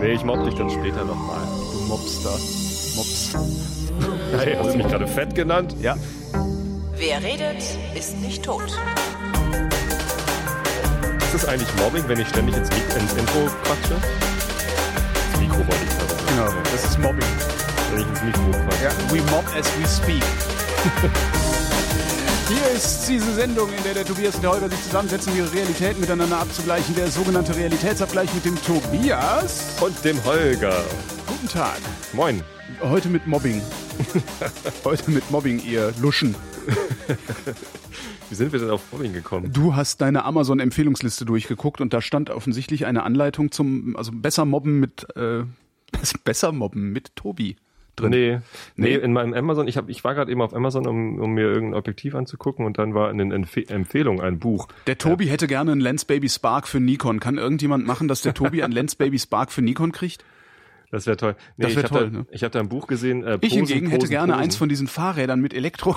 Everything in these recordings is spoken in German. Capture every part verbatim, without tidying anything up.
Nee, ich mobb dich dann später nochmal. Du Mobster. Mobs. Hey, hast du mich gerade fett genannt? Ja. Wer redet, ist nicht tot. Ist es eigentlich Mobbing, wenn ich ständig ins, ins Intro quatsche? Das Mikro wollte ich sagen. Genau, das ist Mobbing. Wenn ich ins Mikro quatsche. Ja, we mob as we speak. Hier ist diese Sendung, in der der Tobias und der Holger sich zusammensetzen, um ihre Realität miteinander abzugleichen. Der sogenannte Realitätsabgleich mit dem Tobias. Und dem Holger. Guten Tag. Moin. Heute mit Mobbing. Heute mit Mobbing, ihr Luschen. Wie sind wir denn auf Mobbing gekommen? Du hast deine Amazon-Empfehlungsliste durchgeguckt und da stand offensichtlich eine Anleitung zum, also besser mobben mit, äh, besser mobben mit Tobi drin. Nee, nee, nee in meinem Amazon, ich hab, ich war gerade eben auf Amazon, um, um mir irgendein Objektiv anzugucken und dann war in den Empfe- Empfehlungen ein Buch. Der Tobi ja. hätte gerne einen Lensbaby Spark für Nikon. Kann irgendjemand machen, dass der Tobi einen Lensbaby Spark für Nikon kriegt? Das wäre toll. Nee, das wär ich habe da, ne? hab da ein Buch gesehen. Äh, Posen, ich hingegen Posen, hätte Posen, gerne Posen. eins von diesen Fahrrädern mit Elektro.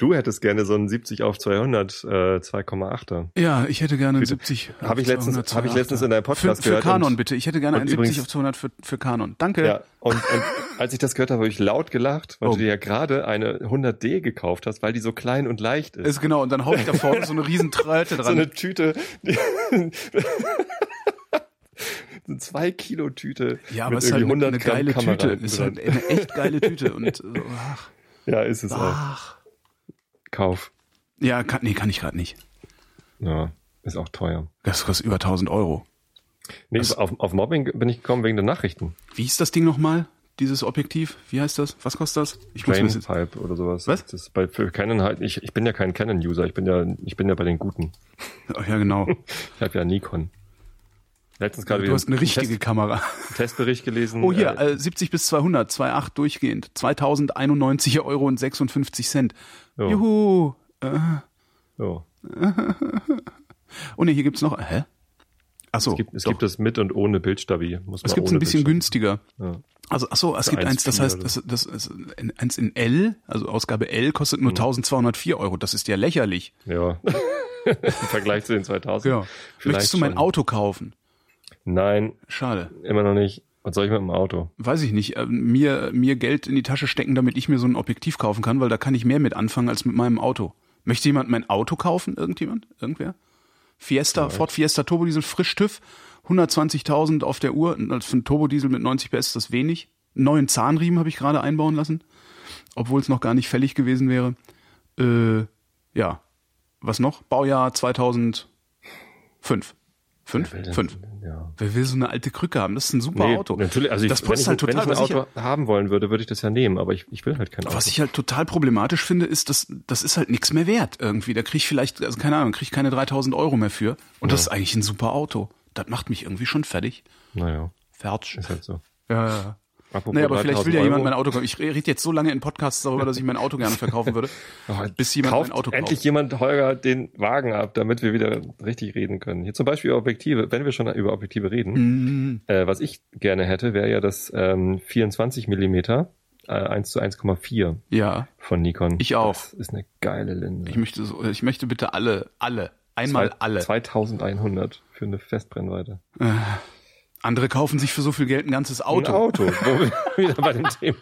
Du hättest gerne so einen siebzig auf zweihundert äh, zwei Komma achter. Ja, ich hätte gerne einen siebzig Habe ich, hab ich letztens in deinem Podcast für, für gehört. Für Canon und, bitte. Ich hätte gerne einen übrigens, siebzig auf zweihundert für, für Canon. Danke. Ja, und, und als ich das gehört habe, habe ich laut gelacht, weil oh. du dir ja gerade eine hundert D gekauft hast, weil die so klein und leicht ist. Ist genau. Und dann hau ich da vorne so eine riesen Tröte dran. So eine Tüte. Eine zwei Kilo Tüte. Ja, aber es ist halt eine, eine geile Kamera Tüte. Ist halt eine echt geile Tüte. Und so, ach. Ja, ist es ach. auch. Kauf. Ja, kann, nee, kann ich gerade nicht. Ja, ist auch teuer. Das kostet über tausend Euro. Nee, das, auf, auf Mobbing bin ich gekommen wegen den Nachrichten. Wie hieß das Ding nochmal? Dieses Objektiv? Wie heißt das? Was kostet das? Ich Drain-Pipe oder sowas. Was? Das ist bei, für Canon halt, ich, ich bin ja kein Canon-User, ich bin ja, ich bin ja bei den Guten. Ja, genau. Ich habe ja Nikon. Letztens gerade du wieder hast eine richtige Test, Kamera. Testbericht gelesen. Oh hier, äh, siebzig bis zweihundert, zwei Komma acht durchgehend, zweitausendeinundneunzig Euro und sechsundfünfzig Cent. Oh. Juhu. Äh. Oh. Und hier gibt's noch, hä? Achso. Es, gibt, es gibt das mit und ohne Bildstabi. Muss man es gibt es ein bisschen günstiger. Ja. Also, achso, es gibt eins, das heißt, das, das ist eins in L, also Ausgabe L kostet nur mhm. tausendzweihundertvier Euro. Das ist ja lächerlich. Ja. Im Vergleich zu den zweitausend. Genau. Möchtest du mein schon. Auto kaufen? Nein. Schade. Immer noch nicht. Was soll ich mit dem Auto? Weiß ich nicht. Mir, mir Geld in die Tasche stecken, damit ich mir so ein Objektiv kaufen kann, weil da kann ich mehr mit anfangen als mit meinem Auto. Möchte jemand mein Auto kaufen? Irgendjemand? Irgendwer? Fiesta, vielleicht. Ford Fiesta Turbodiesel, Frischtiff, hundertzwanzigtausend auf der Uhr. Für einen Turbodiesel mit neunzig P S ist das wenig. Neuen Zahnriemen habe ich gerade einbauen lassen, obwohl es noch gar nicht fällig gewesen wäre. Äh, ja. Was noch? Baujahr zweitausendfünf. Fünf? Wer Fünf. Ja. Wer will so eine alte Krücke haben? Das ist ein super nee, Auto. Natürlich, also ich, das passt halt total. Wenn ich ein Auto ich, haben wollen würde, würde ich das ja nehmen, aber ich, ich will halt kein Auto. Was ich halt total problematisch finde, ist, dass das ist halt nichts mehr wert irgendwie. Da kriege ich vielleicht, also keine Ahnung, kriege ich keine dreitausend Euro mehr für. Und ja. das ist eigentlich ein super Auto. Das macht mich irgendwie schon fertig. Naja. Fertig. Ist halt so. Ja, ja. Apropos naja, aber vielleicht will ja jemand Euro. Mein Auto kaufen. Ich rede jetzt so lange in Podcasts darüber, dass ich mein Auto gerne verkaufen würde, bis jemand kauft mein Auto kauft. Endlich jemand, Holger, den Wagen ab, damit wir wieder richtig reden können. Hier zum Beispiel über Objektive. Wenn wir schon über Objektive reden, mm. äh, was ich gerne hätte, wäre ja das ähm, vierundzwanzig Millimeter äh, eins zu eins Komma vier ja. von Nikon. Ich auch. Das ist eine geile Linse. Ich möchte, so, ich möchte bitte alle, alle, einmal Zwei, alle. zweitausendeinhundert für eine Festbrennweite. Äh. Andere kaufen sich für so viel Geld ein ganzes Auto. Ein Auto, wieder bei dem Thema.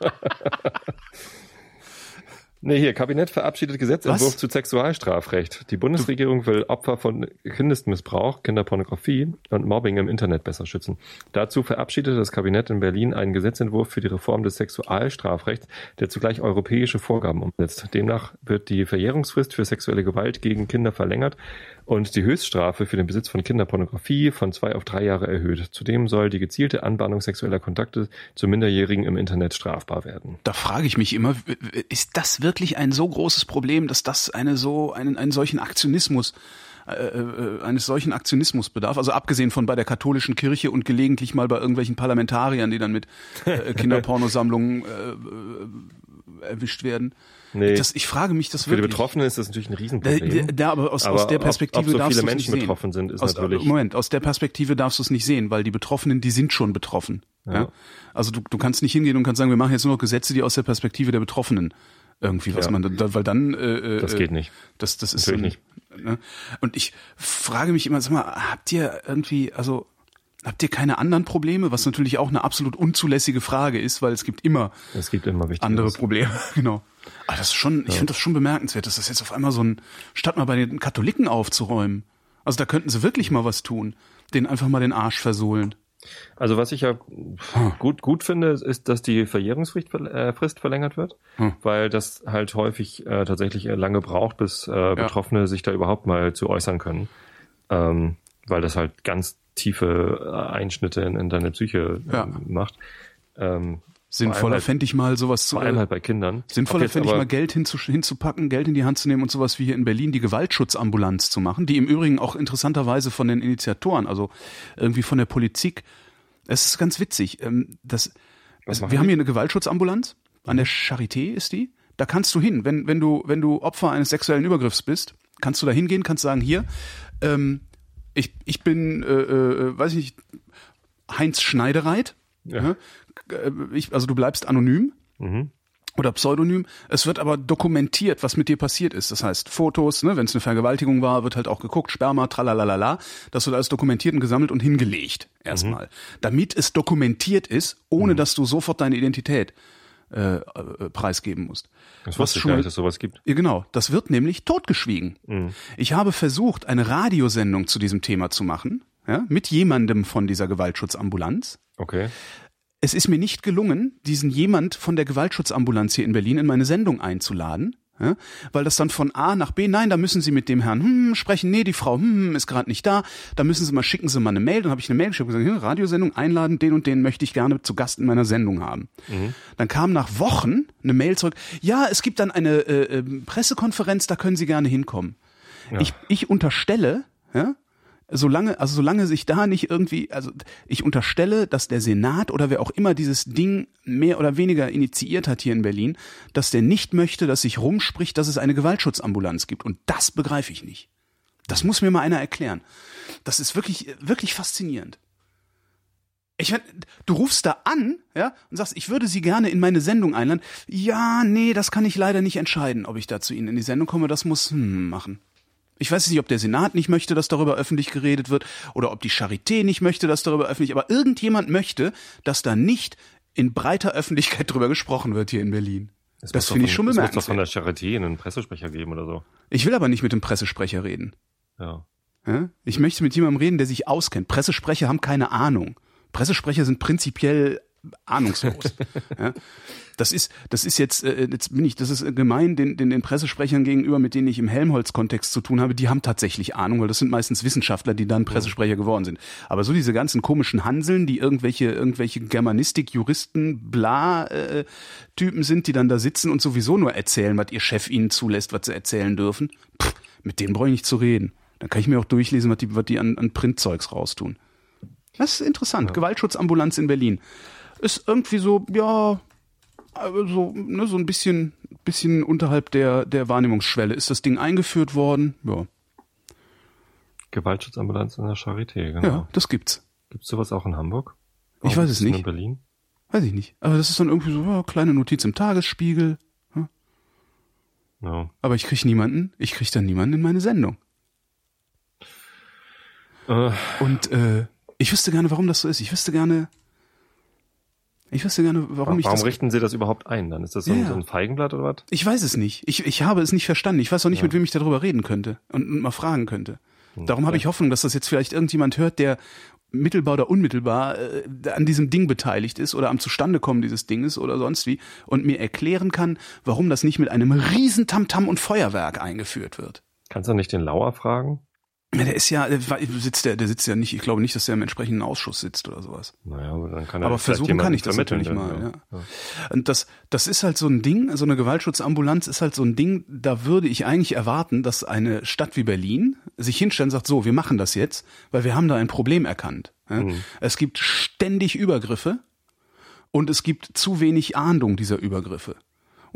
Nee, hier, Kabinett verabschiedet Gesetzentwurf Was? zu Sexualstrafrecht. Die Bundesregierung will Opfer von Kindesmissbrauch, Kinderpornografie und Mobbing im Internet besser schützen. Dazu verabschiedete das Kabinett in Berlin einen Gesetzentwurf für die Reform des Sexualstrafrechts, der zugleich europäische Vorgaben umsetzt. Demnach wird die Verjährungsfrist für sexuelle Gewalt gegen Kinder verlängert und die Höchststrafe für den Besitz von Kinderpornografie von zwei auf drei Jahre erhöht. Zudem soll die gezielte Anbahnung sexueller Kontakte zu Minderjährigen im Internet strafbar werden. Da frage ich mich immer, ist das wirklich wirklich ein so großes Problem, dass das eine so einen, einen solchen Aktionismus äh, eines solchen Aktionismus bedarf, also abgesehen von bei der katholischen Kirche und gelegentlich mal bei irgendwelchen Parlamentariern, die dann mit äh, Kinderpornosammlungen äh, erwischt werden. Nee. Das, ich frage mich das wirklich. Für die Betroffenen ist das natürlich ein Riesenproblem. Da, da, aber aus, aber aus der Perspektive ob, ob so darfst du es nicht sehen. Betroffen sind, ist aus, natürlich Moment, aus der Perspektive darfst du es nicht sehen, weil die Betroffenen, die sind schon betroffen. Ja. Ja? Also du, du kannst nicht hingehen und kannst sagen, wir machen jetzt nur noch Gesetze, die aus der Perspektive der Betroffenen irgendwie, was ja. man, da, weil dann, äh, das geht nicht. Das, das ist, natürlich nicht. ne? Und ich frage mich immer, sag mal, habt ihr irgendwie, also habt ihr keine anderen Probleme? Was natürlich auch eine absolut unzulässige Frage ist, weil es gibt immer, es gibt immer andere Probleme. Genau. Aber das ist schon, ja. Ich finde das schon bemerkenswert, dass das jetzt auf einmal so ein, statt mal bei den Katholiken aufzuräumen. Also da könnten sie wirklich mal was tun. Denen einfach mal den Arsch versohlen. Also was ich ja gut, gut finde, ist, dass die Verjährungsfrist äh, Frist verlängert wird, hm. weil das halt häufig äh, tatsächlich lange braucht, bis äh, ja. Betroffene sich da überhaupt mal zu äußern können. Ähm, weil das halt ganz tiefe Einschnitte in, in deine Psyche äh, ja. macht. Ähm, Sinnvoller halt, fände ich mal sowas zu... Vor allem halt bei Kindern. Sinnvoller fände ich mal Geld hinzu, hinzupacken, Geld in die Hand zu nehmen und sowas wie hier in Berlin die Gewaltschutzambulanz zu machen, die im Übrigen auch interessanterweise von den Initiatoren, also irgendwie von der Politik, es ist ganz witzig, das, das wir die? haben hier eine Gewaltschutzambulanz, an der Charité ist die, da kannst du hin, wenn, wenn du, wenn du Opfer eines sexuellen Übergriffs bist, kannst du da hingehen, kannst sagen, hier, ähm, ich, ich bin, äh, äh, weiß ich nicht, Heinz Schneidereit, ja. ne? Ich, also du bleibst anonym mhm. oder pseudonym. Es wird aber dokumentiert, was mit dir passiert ist. Das heißt Fotos, ne, wenn es eine Vergewaltigung war, wird halt auch geguckt, Sperma, tralalala. Das wird alles dokumentiert und gesammelt und hingelegt erstmal. Mhm. Damit es dokumentiert ist, ohne mhm. dass du sofort deine Identität äh, äh, preisgeben musst. Das wusste ich gar nicht, dass sowas gibt. Ja, genau. Das wird nämlich totgeschwiegen. Mhm. Ich habe versucht, eine Radiosendung zu diesem Thema zu machen, ja, mit jemandem von dieser Gewaltschutzambulanz. Okay. Es ist mir nicht gelungen, diesen jemand von der Gewaltschutzambulanz hier in Berlin in meine Sendung einzuladen, ja, weil das dann von A nach B, nein, da müssen Sie mit dem Herrn hm, sprechen, nee, die Frau hm, ist gerade nicht da, da müssen Sie mal, schicken Sie mal eine Mail, dann habe ich eine Mail geschickt und gesagt, Radiosendung einladen, den und den möchte ich gerne zu Gast in meiner Sendung haben. Mhm. Dann kam nach Wochen eine Mail zurück, ja, es gibt dann eine äh, äh, Pressekonferenz, da können Sie gerne hinkommen. Ja. Ich, ich unterstelle, ja, Solange, also solange sich da nicht irgendwie, also ich unterstelle, dass der Senat oder wer auch immer dieses Ding mehr oder weniger initiiert hat hier in Berlin, dass der nicht möchte, dass sich rumspricht, dass es eine Gewaltschutzambulanz gibt. Und das begreife ich nicht. Das muss mir mal einer erklären. Das ist wirklich, wirklich faszinierend. Ich, du rufst da an, ja, und sagst, ich würde Sie gerne in meine Sendung einladen. Ja, nee, das kann ich leider nicht entscheiden, ob ich da zu Ihnen in die Sendung komme. Das muss hm, machen. Ich weiß nicht, ob der Senat nicht möchte, dass darüber öffentlich geredet wird oder ob die Charité nicht möchte, dass darüber öffentlich, aber irgendjemand möchte, dass da nicht in breiter Öffentlichkeit drüber gesprochen wird hier in Berlin. Das, das finde ich schon bemerkenswert. Es muss doch von der Charité einen Pressesprecher geben oder so. Ich will aber nicht mit dem Pressesprecher reden. Ja. ja? Ich möchte mit jemandem reden, der sich auskennt. Pressesprecher haben keine Ahnung. Pressesprecher sind prinzipiell ahnungslos. ja? Das ist, das ist jetzt, jetzt bin ich, das ist gemein den, den, den Pressesprechern gegenüber, mit denen ich im Helmholtz-Kontext zu tun habe, die haben tatsächlich Ahnung, weil das sind meistens Wissenschaftler, die dann Pressesprecher geworden sind. Aber so diese ganzen komischen Hanseln, die irgendwelche, irgendwelche Germanistik, Juristen, bla, äh, Typen sind, die dann da sitzen und sowieso nur erzählen, was ihr Chef ihnen zulässt, was sie erzählen dürfen, pff, mit denen brauche ich nicht zu reden. Dann kann ich mir auch durchlesen, was die, was die an, an Printzeugs raustun. Das ist interessant. Ja. Gewaltschutzambulanz in Berlin. Ist irgendwie so, ja, so, ne, so ein bisschen, bisschen unterhalb der, der Wahrnehmungsschwelle. Ist das Ding eingeführt worden? Ja. Gewaltschutzambulanz in der Charité, genau. Ja, das gibt's. Gibt's sowas auch in Hamburg? Warum ich weiß es nicht. In Berlin? Weiß ich nicht. Aber das ist dann irgendwie so, ja, kleine Notiz im Tagesspiegel. Hm? No. Aber ich krieg niemanden, ich krieg dann niemanden in meine Sendung. Uh. Und äh, ich wüsste gerne, warum das so ist. Ich wüsste gerne... Ich wüsste gerne, warum, warum ich das... Warum richten Sie das überhaupt ein dann? Ist das so, ja. so ein Feigenblatt oder was? Ich weiß es nicht. Ich, ich habe es nicht verstanden. Ich weiß auch nicht, ja. mit wem ich darüber reden könnte und, und mal fragen könnte. Darum ja. habe ich Hoffnung, dass das jetzt vielleicht irgendjemand hört, der mittelbar oder unmittelbar äh, an diesem Ding beteiligt ist oder am Zustandekommen dieses Dinges oder sonst wie und mir erklären kann, warum das nicht mit einem riesen Tamtam und Feuerwerk eingeführt wird. Kannst du nicht den Lauer fragen? Der ist ja, der sitzt, der, der sitzt ja nicht, ich glaube nicht, dass der im entsprechenden Aussus sitzt oder sowas. Naja, aber dann kann er aber versuchen kann ich das natürlich mal. Ja. Ja. Und das, das ist halt so ein Ding, so eine Gewaltschutzambulanz ist halt so ein Ding, da würde ich eigentlich erwarten, dass eine Stadt wie Berlin sich hinstellt und sagt, so, wir machen das jetzt, weil wir haben da ein Problem erkannt. Ja? Mhm. Es gibt ständig Übergriffe und es gibt zu wenig Ahndung dieser Übergriffe.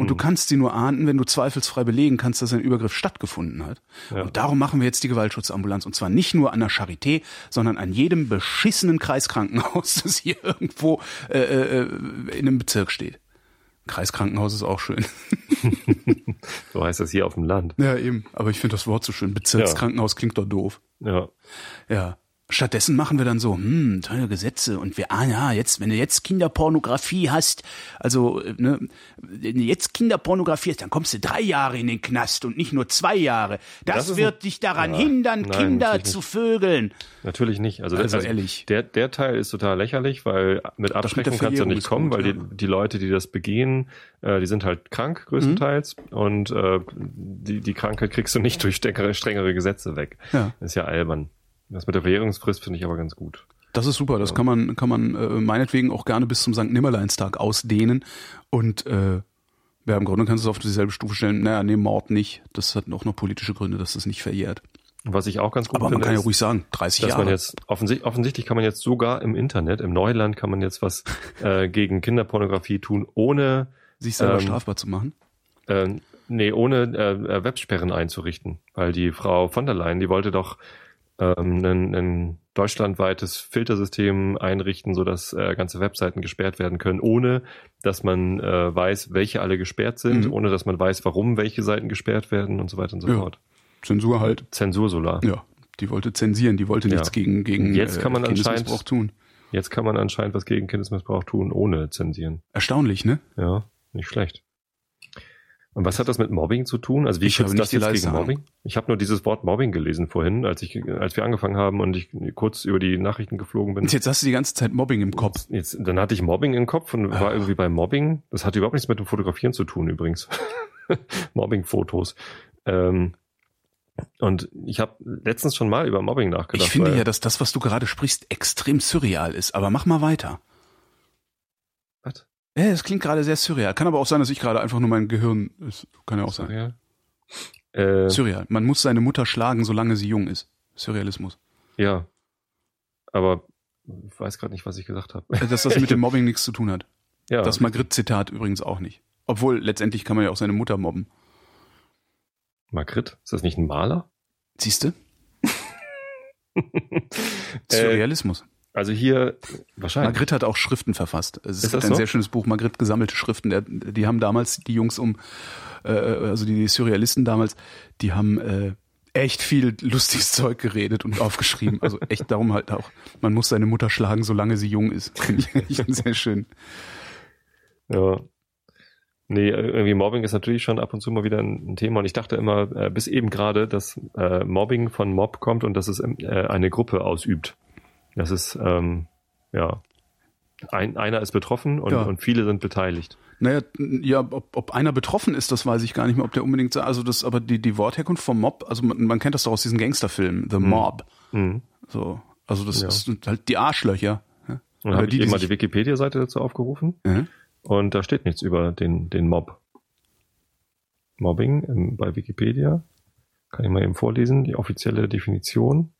Und du kannst sie nur ahnden, wenn du zweifelsfrei belegen kannst, dass ein Übergriff stattgefunden hat. Ja. Und darum machen wir jetzt die Gewaltschutzambulanz. Und zwar nicht nur an der Charité, sondern an jedem beschissenen Kreiskrankenhaus, das hier irgendwo äh, äh, in einem Bezirk steht. Kreiskrankenhaus ist auch schön. So heißt das hier auf dem Land. Ja, eben. Aber ich finde das Wort so schön. Bezirkskrankenhaus klingt doch doof. Ja. Ja. Stattdessen machen wir dann so, hm, tolle Gesetze und wir, ah ja, jetzt, wenn du jetzt Kinderpornografie hast, also, ne, wenn du jetzt Kinderpornografie hast, dann kommst du drei Jahre in den Knast und nicht nur zwei Jahre. Das, das wird ein, dich daran ja, hindern, nein, Kinder zu vögeln. Natürlich nicht. Also, also, also ehrlich. Der, der Teil ist total lächerlich, weil mit Abschrecken kannst du nicht kommen, gut, weil ja. die, die Leute, die das begehen, äh, die sind halt krank, größtenteils, mhm. und äh, die, die Krankheit kriegst du nicht durch strengere, strengere Gesetze weg. Ja. Ist ja albern. Das mit der Verjährungsfrist finde ich aber ganz gut. Das ist super, das ja. kann man kann man äh, meinetwegen auch gerne bis zum Sankt Nimmerleinstag ausdehnen und äh, ja, im Grunde kannst du es auf dieselbe Stufe stellen, naja, nee, Mord nicht, das hat auch noch politische Gründe, dass das nicht verjährt. Was ich auch ganz gut aber finde, aber man kann ja ruhig sagen, dreißig Jahre. Man jetzt, offensichtlich, offensichtlich kann man jetzt sogar im Internet, im Neuland kann man jetzt was äh, gegen Kinderpornografie tun, ohne sich selber ähm, strafbar zu machen. Ähm, nee, ohne äh, Websperren einzurichten, weil die Frau von der Leyen, die wollte doch Ein, ein deutschlandweites Filtersystem einrichten, sodass äh, ganze Webseiten gesperrt werden können, ohne dass man äh, weiß, welche alle gesperrt sind, mhm. ohne dass man weiß, warum welche Seiten gesperrt werden und so weiter und so ja. fort. Zensur halt. Zensur solar. Ja, die wollte zensieren, die wollte ja. nichts gegen, gegen jetzt kann man äh, Kindesmissbrauch tun. Jetzt kann man anscheinend was gegen Kindesmissbrauch tun, ohne zensieren. Erstaunlich, ne? Ja, nicht schlecht. Und was hat das mit Mobbing zu tun? Also wie ich schützt das jetzt gegen Mobbing? Ich habe nur dieses Wort Mobbing gelesen vorhin, als ich, als wir angefangen haben und ich kurz über die Nachrichten geflogen bin. Und jetzt hast du die ganze Zeit Mobbing im Kopf. Jetzt, jetzt, dann hatte ich Mobbing im Kopf und war Ach. irgendwie bei Mobbing. Das hatte überhaupt nichts mit dem Fotografieren zu tun übrigens. Mobbing-Fotos. Ähm, und ich habe letztens schon mal über Mobbing nachgedacht. Ich finde ja, dass das, was du gerade sprichst, extrem surreal ist. Aber mach mal weiter. Was? Ja, das klingt gerade sehr surreal. Kann aber auch sein, dass ich gerade einfach nur mein Gehirn ist. Kann ja auch surreal. sein. Äh, surreal. Man muss seine Mutter schlagen, solange sie jung ist. Surrealismus. Ja. Aber ich weiß gerade nicht, was ich gesagt habe. Dass das mit dem Mobbing nichts zu tun hat. Ja. Das Magritte-Zitat übrigens auch nicht. Obwohl, letztendlich kann man ja auch seine Mutter mobben. Magritte? Ist das nicht ein Maler? Siehste? Surrealismus. Also hier wahrscheinlich. Magritte hat auch Schriften verfasst. Es ist gibt ein so? sehr schönes Buch, Magritte Gesammelte Schriften. Der, die haben damals, die Jungs um, äh, also die Surrealisten damals, die haben äh, echt viel lustiges Zeug geredet und aufgeschrieben. Also echt darum halt auch, man muss seine Mutter schlagen, solange sie jung ist. Finde ich sehr schön. Ja. Nee, irgendwie Mobbing ist natürlich schon ab und zu mal wieder ein Thema und ich dachte immer äh, bis eben gerade, dass äh, Mobbing von Mob kommt und dass es äh, eine Gruppe ausübt. Das ist, ähm, ja, ein, einer ist betroffen und, ja. und viele sind beteiligt. Naja, ja, ob, ob einer betroffen ist, das weiß ich gar nicht mehr, ob der unbedingt, also das, aber die, die Wortherkunft vom Mob, also man, man kennt das doch aus diesen Gangsterfilmen, The Mob. Mhm. So, also das ja. sind halt die Arschlöcher. Ja? Dann habe ich die, eben mal die Wikipedia-Seite dazu aufgerufen mhm. und da steht nichts über den, den Mob. Mobbing im, bei Wikipedia, kann ich mal eben vorlesen, die offizielle Definition.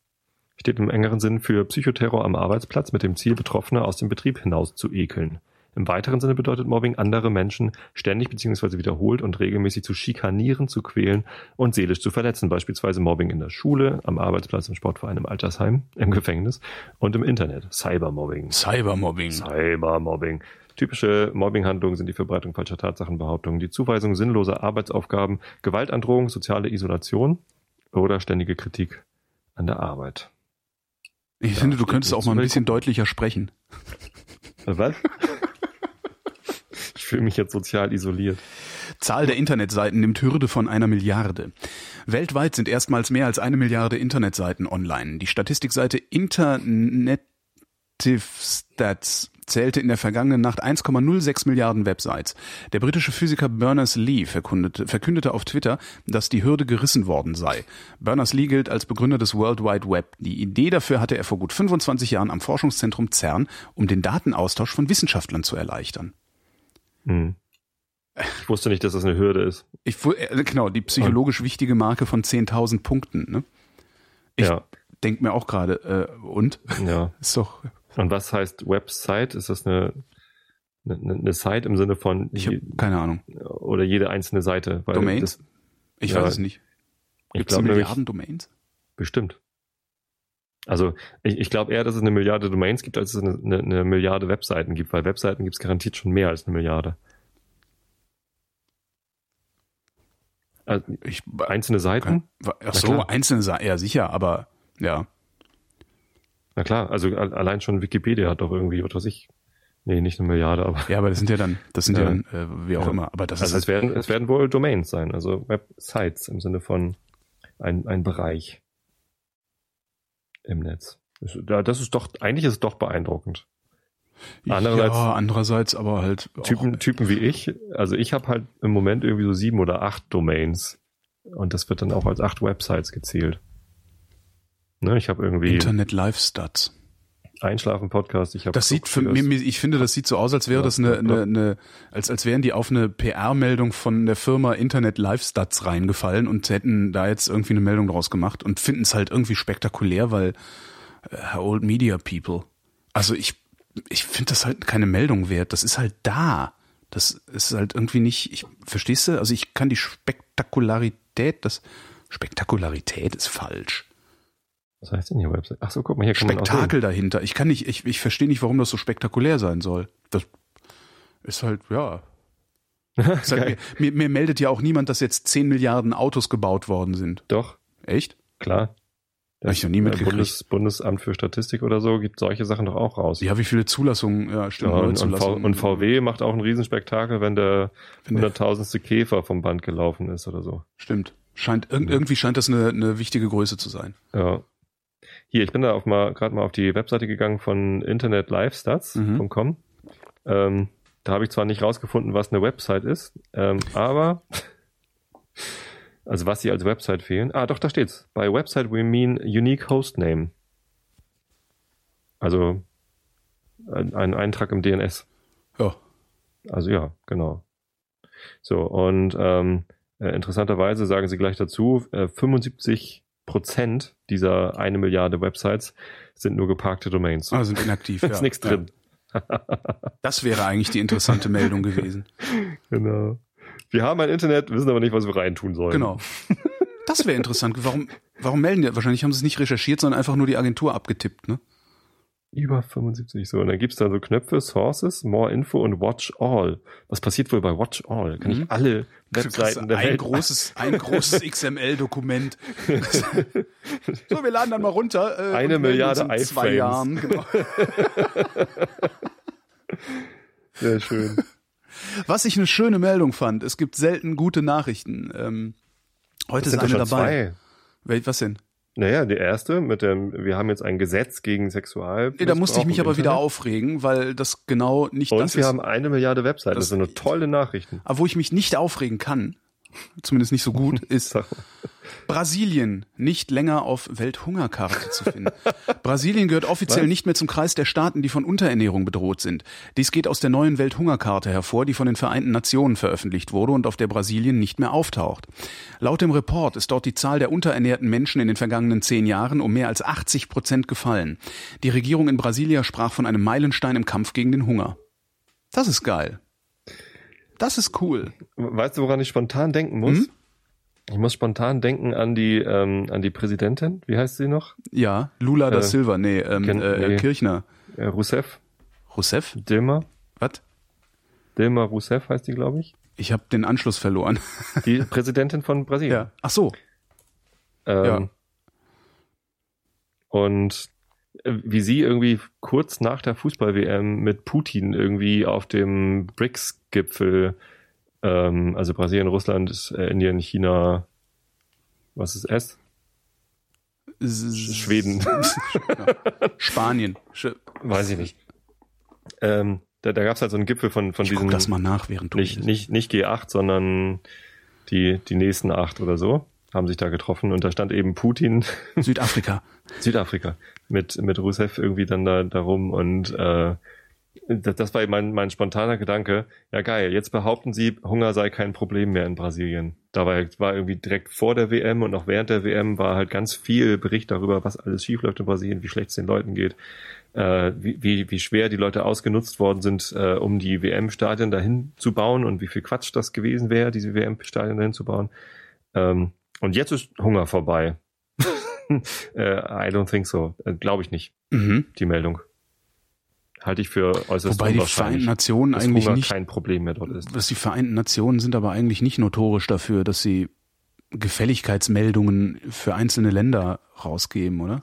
Steht im engeren Sinn für Psychoterror am Arbeitsplatz mit dem Ziel, Betroffene aus dem Betrieb hinaus zu ekeln. Im weiteren Sinne bedeutet Mobbing, andere Menschen ständig bzw. wiederholt und regelmäßig zu schikanieren, zu quälen und seelisch zu verletzen. Beispielsweise Mobbing in der Schule, am Arbeitsplatz, im Sportverein, im Altersheim, im Gefängnis und im Internet. Cybermobbing. Cybermobbing. Cybermobbing. Typische Mobbinghandlungen sind die Verbreitung falscher Tatsachenbehauptungen, die Zuweisung sinnloser Arbeitsaufgaben, Gewaltandrohung, soziale Isolation oder ständige Kritik an der Arbeit. Ich ja, finde, du könntest auch mal ein bisschen deutlicher sprechen. Was? Ich fühle mich jetzt sozial isoliert. Zahl der Internetseiten nimmt Hürde von einer Milliarde. Weltweit sind erstmals mehr als eine Milliarde Internetseiten online. Die Statistikseite Internetivstats zählte in der vergangenen Nacht eins Komma null sechs Milliarden Websites. Der britische Physiker Berners-Lee verkündete auf Twitter, dass die Hürde gerissen worden sei. Berners-Lee gilt als Begründer des World Wide Web. Die Idee dafür hatte er vor gut fünfundzwanzig Jahren am Forschungszentrum CERN, um den Datenaustausch von Wissenschaftlern zu erleichtern. Hm. Ich wusste nicht, dass das eine Hürde ist. Ich, genau, die psychologisch wichtige Marke von zehntausend Punkten. Ne? Ich ja. denke mir auch gerade, äh, und? Ja. Ist doch... Und was heißt Website? Ist das eine, eine, eine Site im Sinne von... Ich habe keine Ahnung. Oder jede einzelne Seite. Weil Domains? Das, ich ja, weiß es nicht. Gibt es eine Milliarde Domains? Bestimmt. Also ich, ich glaube eher, dass es eine Milliarde Domains gibt, als es eine, eine, eine Milliarde Webseiten gibt. Weil Webseiten gibt es garantiert schon mehr als eine Milliarde. Also ich, einzelne Seiten? Kann, ach so, einzelne Seiten, ja sicher, aber ja. Na klar, also allein schon Wikipedia hat doch irgendwie, was weiß ich, nee, nicht eine Milliarde, aber... Ja, aber das sind ja dann, das sind ja, ja dann, äh, wie auch ja. immer, aber das also ist... Es werden, es werden wohl Domains sein, also Websites im Sinne von ein, ein Bereich im Netz. Das ist doch, eigentlich ist es doch beeindruckend. Andererseits, ja, andererseits aber halt... Typen, auch, Typen wie ich, also ich habe halt im Moment irgendwie so sieben oder acht Domains und das wird dann auch als acht Websites gezählt. Ne, ich habe irgendwie... Internet-Live-Stats. Einschlafen-Podcast. Ich habe das sieht für mich, ich finde, das sieht so aus, als wäre ja, das eine, eine, eine, als als wären die auf eine P R-Meldung von der Firma Internet-Live-Stats reingefallen und hätten da jetzt irgendwie eine Meldung draus gemacht und finden es halt irgendwie spektakulär, weil uh, old media people. Also ich ich finde das halt keine Meldung wert. Das ist halt da. Das ist halt irgendwie nicht. Ich, verstehst du? Also ich kann die Spektakularität. Das Spektakularität ist falsch. Was heißt denn hier Website? Ach so, guck mal, hier kann Spektakel dahinter. Ich kann nicht, ich, ich verstehe nicht, warum das so spektakulär sein soll. Das ist halt, ja. Ist halt, mir, mir meldet ja auch niemand, dass jetzt zehn Milliarden Autos gebaut worden sind. Doch. Echt? Klar. Das habe ich noch nie mitgekriegt. Bundes, Bundesamt für Statistik oder so gibt solche Sachen doch auch raus. Ja, wie viele Zulassungen, ja, stimmt. Ja, und, und, v, und V W macht auch ein Riesenspektakel, wenn der hunderttausendste Käfer vom Band gelaufen ist oder so. Stimmt. Scheint, ir- irgendwie scheint das eine, eine wichtige Größe zu sein. Ja. Hier, ich bin da gerade mal auf die Webseite gegangen von internet live stats punkt com. Mhm. Ähm, da habe ich zwar nicht rausgefunden, was eine Website ist, ähm, aber also was sie als Website fehlen. Ah, doch, da steht's. By Website we mean unique hostname. Also ein, ein Eintrag im D N S. Ja. Also ja, genau. So, und ähm, äh, interessanterweise sagen sie gleich dazu, äh, fünfundsiebzig Prozent dieser eine Milliarde Websites sind nur geparkte Domains. Ah, sind inaktiv, ja. Ist nichts drin. Ja. Das wäre eigentlich die interessante Meldung gewesen. Genau. Wir haben ein Internet, wissen aber nicht, was wir reintun sollen. Genau. Das wäre interessant. Warum, warum melden die? Wahrscheinlich haben sie es nicht recherchiert, sondern einfach nur die Agentur abgetippt, ne? Über fünfundsiebzig, so. Und dann gibt es da so Knöpfe, Sources, More Info und Watch All. Was passiert wohl bei Watch All? Kann mhm. ich alle Webseiten der ein Welt... Großes, ein großes X M L-Dokument. So, wir laden dann mal runter. Äh, Eine Milliarde iFrames. Zwei Jahren, genau. Sehr schön. Was ich eine schöne Meldung fand, es gibt selten gute Nachrichten. Ähm, heute sind eine dabei. Zwei. Was denn? Naja, die erste mit dem, wir haben jetzt ein Gesetz gegen Sexualmissbrauch. Da musste ich mich aber wieder aufregen, weil das genau nicht das ist. Und wir haben eine Milliarde Webseiten, das sind eine tolle Nachrichten. Aber wo ich mich nicht aufregen kann, zumindest nicht so gut, ist Brasilien nicht länger auf Welthungerkarte zu finden. Brasilien gehört offiziell Was? nicht mehr zum Kreis der Staaten, die von Unterernährung bedroht sind. Dies geht aus der neuen Welthungerkarte hervor, die von den Vereinten Nationen veröffentlicht wurde und auf der Brasilien nicht mehr auftaucht. Laut dem Report ist dort die Zahl der unterernährten Menschen in den vergangenen zehn Jahren um mehr als achtzig Prozent gefallen. Die Regierung in Brasilia sprach von einem Meilenstein im Kampf gegen den Hunger. Das ist geil. Das ist cool. Weißt du, woran ich spontan denken muss? Hm? Ich muss spontan denken an die ähm, an die Präsidentin. Wie heißt sie noch? Ja, Lula äh, da Silva. Nee, ähm, Ken, äh, nee. Kirchner. Äh, Rousseff. Rousseff? Dilma. Was? Dilma Rousseff heißt die, glaube ich. Ich habe den Anschluss verloren. Die Präsidentin von Brasilien. Ja. Ach so. Ähm, ja. Und wie sie irgendwie kurz nach der Fußball-W M mit Putin irgendwie auf dem BRICS-Gipfel, ähm, also Brasilien, Russland, Indien, China, was ist es? S- Schweden. Ja. Spanien. Sch- Weiß ich nicht. Ähm, da da gab es halt so einen Gipfel von, von ich diesen... Ich guck das mal nach, während du... Nicht, nicht, nicht G acht, sondern die, die nächsten acht oder so. Haben sich da getroffen und da stand eben Putin. Südafrika. Südafrika. Mit, mit Rousseff irgendwie dann da, da rum und äh, das, das war eben mein, mein spontaner Gedanke. Ja geil, jetzt behaupten sie, Hunger sei kein Problem mehr in Brasilien. Dabei war irgendwie direkt vor der W M und auch während der W M war halt ganz viel Bericht darüber, was alles schiefläuft in Brasilien, wie schlecht es den Leuten geht, äh, wie, wie, wie schwer die Leute ausgenutzt worden sind, äh, um die W M-Stadien dahin zu bauen und wie viel Quatsch das gewesen wäre, diese W M-Stadien dahin zu bauen. Ähm, Und jetzt ist Hunger vorbei. I don't think so. Glaube ich nicht. Mhm. Die Meldung. Halte ich für äußerst unwahrscheinlich. Wobei die Vereinten Nationen eigentlich Hunger nicht... kein Problem mehr dort ist. Dass die Vereinten Nationen sind aber eigentlich nicht notorisch dafür, dass sie Gefälligkeitsmeldungen für einzelne Länder rausgeben, oder?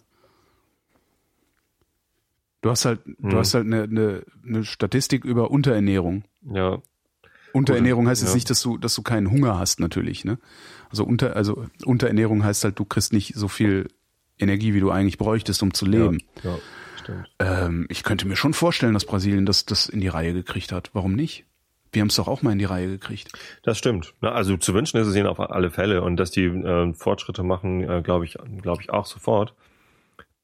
Du hast halt, hm. du hast halt eine, eine, eine Statistik über Unterernährung. Ja. Unterernährung heißt jetzt ja. nicht, dass du, dass du keinen Hunger hast, natürlich, ne? Also unter, also Unterernährung heißt halt, du kriegst nicht so viel Energie, wie du eigentlich bräuchtest, um zu leben. Ja, ja, stimmt. Ähm, ich könnte mir schon vorstellen, dass Brasilien das, das in die Reihe gekriegt hat. Warum nicht? Wir haben es doch auch mal in die Reihe gekriegt. Das stimmt. Also zu wünschen ist es ihnen auf alle Fälle. Und dass die äh, Fortschritte machen, äh, glaube ich, glaube ich auch sofort.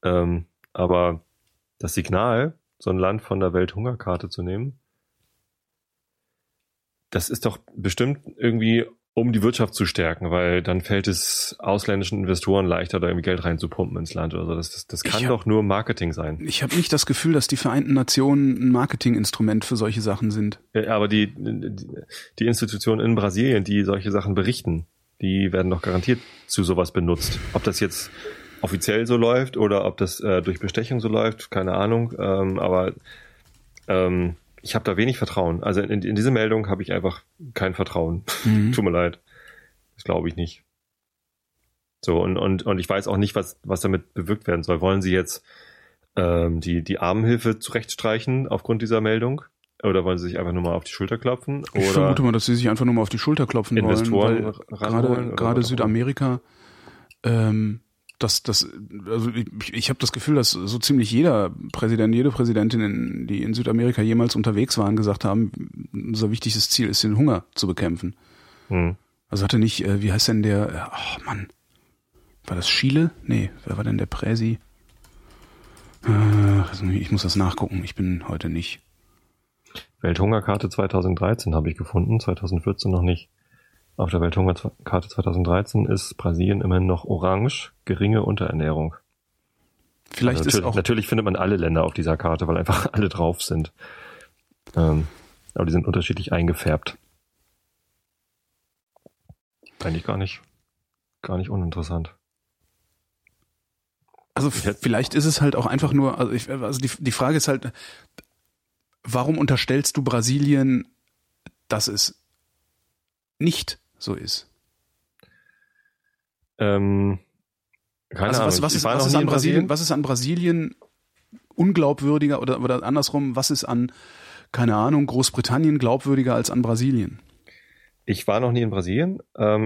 Ähm, aber das Signal, so ein Land von der Welthungerkarte zu nehmen, das ist doch bestimmt irgendwie, um die Wirtschaft zu stärken, weil dann fällt es ausländischen Investoren leichter, da irgendwie Geld reinzupumpen ins Land oder so. Das, das, das kann hab, doch nur Marketing sein. Ich habe nicht das Gefühl, dass die Vereinten Nationen ein Marketinginstrument für solche Sachen sind. Ja, aber die, die, die Institutionen in Brasilien, die solche Sachen berichten, die werden doch garantiert zu sowas benutzt. Ob das jetzt offiziell so läuft oder ob das äh, durch Bestechung so läuft, keine Ahnung. Ähm, aber ähm, ich habe da wenig Vertrauen. Also in, in diese Meldung habe ich einfach kein Vertrauen. Mhm. Tut mir leid. Das glaube ich nicht. So, und, und, und ich weiß auch nicht, was, was damit bewirkt werden soll. Wollen Sie jetzt ähm, die, die Armenhilfe zurechtstreichen aufgrund dieser Meldung? Oder wollen Sie sich einfach nur mal auf die Schulter klopfen? Oder ich vermute mal, dass Sie sich einfach nur mal auf die Schulter klopfen Investoren wollen. Investoren gerade Südamerika ähm Das, das, also ich, ich habe das Gefühl, dass so ziemlich jeder Präsident, jede Präsidentin, in, die in Südamerika jemals unterwegs waren, gesagt haben, unser wichtigstes Ziel ist, den Hunger zu bekämpfen. Hm. Also hatte nicht, wie heißt denn der, oh Mann, war das Chile? Nee, wer war denn der Präsi? Ich muss das nachgucken, ich bin heute nicht. Welthungerkarte zweitausenddreizehn habe ich gefunden, zweitausendvierzehn noch nicht. Auf der Welthungerkarte zweitausenddreizehn ist Brasilien immerhin noch orange, geringe Unterernährung. Vielleicht also ist natürlich, auch natürlich findet man alle Länder auf dieser Karte, weil einfach alle drauf sind. Ähm, aber die sind unterschiedlich eingefärbt. Eigentlich gar nicht, gar nicht uninteressant. Also vielleicht ist es halt auch einfach nur, also, ich, also die, die Frage ist halt, warum unterstellst du Brasilien, dass es nicht so ist? Ähm, keine also was, Ahnung. Was ist, was, ist an Brasilien, Brasilien? was ist an Brasilien unglaubwürdiger oder, oder andersrum, was ist an, keine Ahnung, Großbritannien glaubwürdiger als an Brasilien? Ich war noch nie in Brasilien.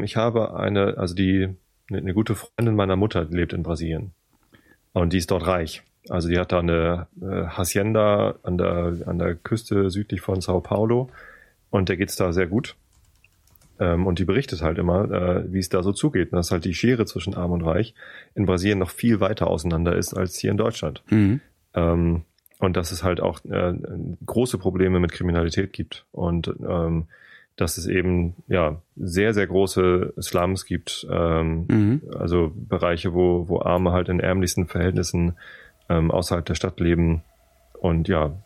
Ich habe eine, also die, eine gute Freundin meiner Mutter lebt in Brasilien. Und die ist dort reich. Also die hat da eine Hacienda an der, an der Küste südlich von Sao Paulo. Und der geht's da sehr gut. Und die berichtet halt immer, wie es da so zugeht. Und dass halt die Schere zwischen Arm und Reich in Brasilien noch viel weiter auseinander ist als hier in Deutschland. Mhm. Und dass es halt auch große Probleme mit Kriminalität gibt. Und dass es eben ja sehr, sehr große Slums gibt. Mhm. Also Bereiche, wo, wo Arme halt in ärmlichsten Verhältnissen außerhalb der Stadt leben. Und ja,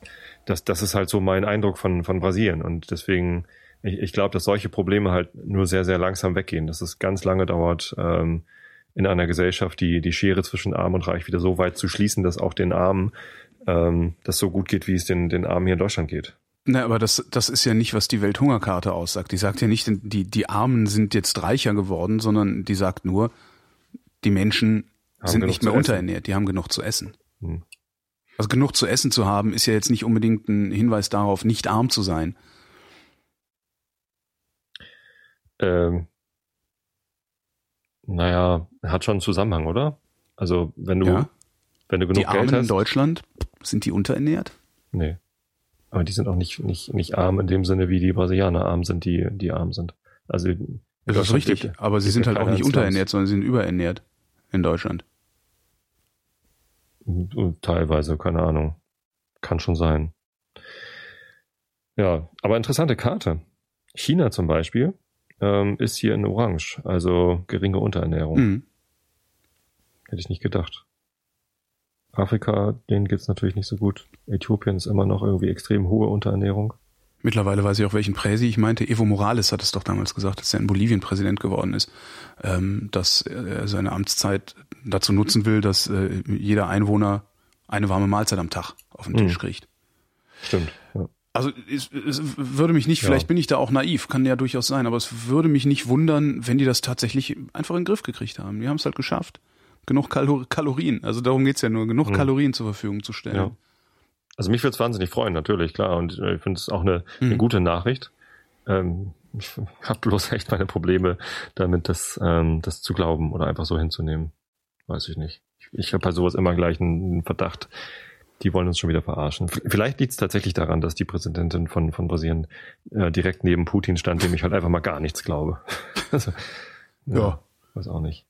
das, das ist halt so mein Eindruck von, von Brasilien. Und deswegen... Ich, ich glaube, dass solche Probleme halt nur sehr, sehr langsam weggehen, dass es ganz lange dauert, ähm, in einer Gesellschaft die, die Schere zwischen Arm und Reich wieder so weit zu schließen, dass auch den Armen ähm, das so gut geht, wie es den, den Armen hier in Deutschland geht. Na, aber das, das ist ja nicht, was die Welthungerkarte aussagt. Die sagt ja nicht, die, die Armen sind jetzt reicher geworden, sondern die sagt nur, die Menschen sind nicht mehr unterernährt, die haben genug zu essen. Hm. Also genug zu essen zu haben, ist ja jetzt nicht unbedingt ein Hinweis darauf, nicht arm zu sein. Ähm, naja, hat schon einen Zusammenhang, oder? Also, wenn du, ja. wenn du genug die Geld Armen hast. Die Armen in Deutschland, sind die unterernährt? Nee. Aber die sind auch nicht, nicht, nicht arm in dem Sinne, wie die Brasilianer arm sind, die, die arm sind. Also, das ist richtig, ich, aber sie sind halt auch nicht unterernährt, sondern sie sind überernährt in Deutschland. Teilweise, keine Ahnung. Kann schon sein. Ja, aber interessante Karte. China zum Beispiel. Ist hier in Orange, also geringe Unterernährung. Mhm. Hätte ich nicht gedacht. Afrika, denen geht's natürlich nicht so gut. Äthiopien ist immer noch irgendwie extrem hohe Unterernährung. Mittlerweile weiß ich auch, welchen Präsi ich meinte. Evo Morales hat es doch damals gesagt, dass er in Bolivien Präsident geworden ist, dass er seine Amtszeit dazu nutzen will, dass jeder Einwohner eine warme Mahlzeit am Tag auf den Tisch mhm. kriegt. Stimmt, ja. Also es, es würde mich nicht, ja. vielleicht bin ich da auch naiv, kann ja durchaus sein, aber es würde mich nicht wundern, wenn die das tatsächlich einfach in den Griff gekriegt haben. Die haben es halt geschafft. Genug Kalor- Kalorien, also darum geht's ja nur, genug hm. Kalorien zur Verfügung zu stellen. Ja. Also mich würde es wahnsinnig freuen, natürlich, klar. Und ich finde es auch eine, hm. eine gute Nachricht. Ähm, ich habe bloß echt meine Probleme damit, das, ähm, das zu glauben oder einfach so hinzunehmen. Weiß ich nicht. Ich, ich habe bei sowas immer gleich einen Verdacht, die wollen uns schon wieder verarschen. Vielleicht liegt es tatsächlich daran, dass die Präsidentin von, von Brasilien äh, direkt neben Putin stand, dem ich halt einfach mal gar nichts glaube. also, ja, ja. Weiß auch nicht.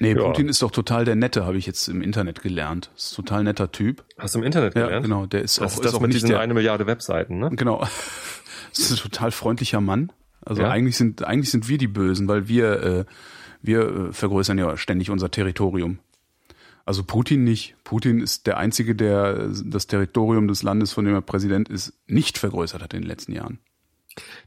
Nee, ja. Putin ist doch total der Nette, habe ich jetzt im Internet gelernt. Ist ein total netter Typ. Hast du im Internet gelernt? Ja, genau. Der ist das auch, ist das ist auch mit nicht diesen der, eine Milliarde Webseiten, ne? Genau. Ist ein total freundlicher Mann. Also ja. eigentlich sind eigentlich sind wir die Bösen, weil wir äh, wir äh, vergrößern ja ständig unser Territorium. Also Putin nicht. Putin ist der Einzige, der das Territorium des Landes, von dem er Präsident ist, nicht vergrößert hat in den letzten Jahren.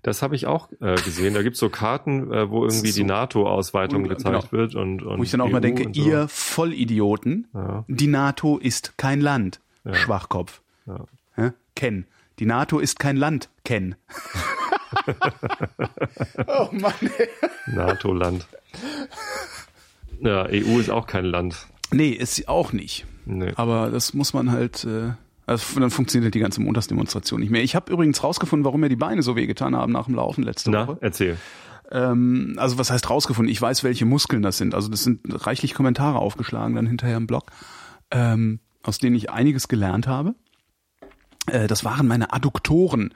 Das habe ich auch äh, gesehen. Da gibt es so Karten, äh, wo irgendwie so die NATO-Ausweitung und, gezeigt genau. wird. Und, und wo ich dann auch E U mal denke, so. Ihr Vollidioten, ja. die NATO ist kein Land, ja. Schwachkopf. Ja. Ja? Ken. Die NATO ist kein Land, Ken. oh Mann. NATO-Land. Ja, E U ist auch kein Land. Nee, ist sie auch nicht. Nee. Aber das muss man halt, äh, also dann funktioniert die ganze Montagsdemonstration nicht mehr. Ich habe übrigens rausgefunden, warum mir die Beine so wehgetan haben nach dem Laufen letzte Na, Woche. Na, erzähl. Ähm, also was heißt rausgefunden? Ich weiß, welche Muskeln das sind. Also das sind reichlich Kommentare aufgeschlagen dann hinterher im Blog, ähm, aus denen ich einiges gelernt habe. Äh, das waren meine Adduktoren.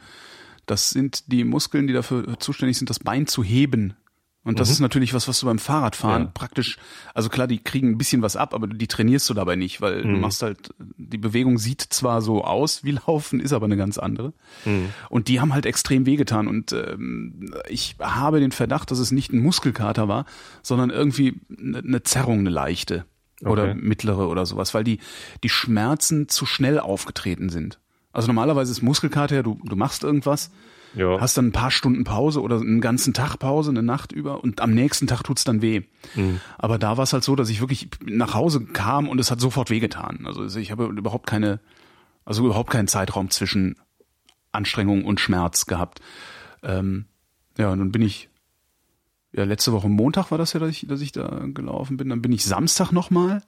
Das sind die Muskeln, die dafür zuständig sind, das Bein zu heben. Und das mhm. ist natürlich was, was du beim Fahrradfahren ja. praktisch, also klar, die kriegen ein bisschen was ab, aber die trainierst du dabei nicht, weil mhm. du machst halt, die Bewegung sieht zwar so aus wie Laufen, ist aber eine ganz andere. Mhm. Und die haben halt extrem wehgetan. Und ähm, ich habe den Verdacht, dass es nicht ein Muskelkater war, sondern irgendwie eine Zerrung, eine leichte oder okay. mittlere oder sowas, weil die die Schmerzen zu schnell aufgetreten sind. Also normalerweise ist Muskelkater ja, du, du machst irgendwas, ja. hast dann ein paar Stunden Pause oder einen ganzen Tag Pause, eine Nacht über und am nächsten Tag tut's dann weh. Mhm. Aber da war es halt so, dass ich wirklich nach Hause kam und es hat sofort wehgetan. Also ich habe überhaupt keine, also überhaupt keinen Zeitraum zwischen Anstrengung und Schmerz gehabt. Ähm, ja, und dann bin ich, ja letzte Woche Montag war das ja, dass ich, dass ich da gelaufen bin. Dann bin ich Samstag nochmal.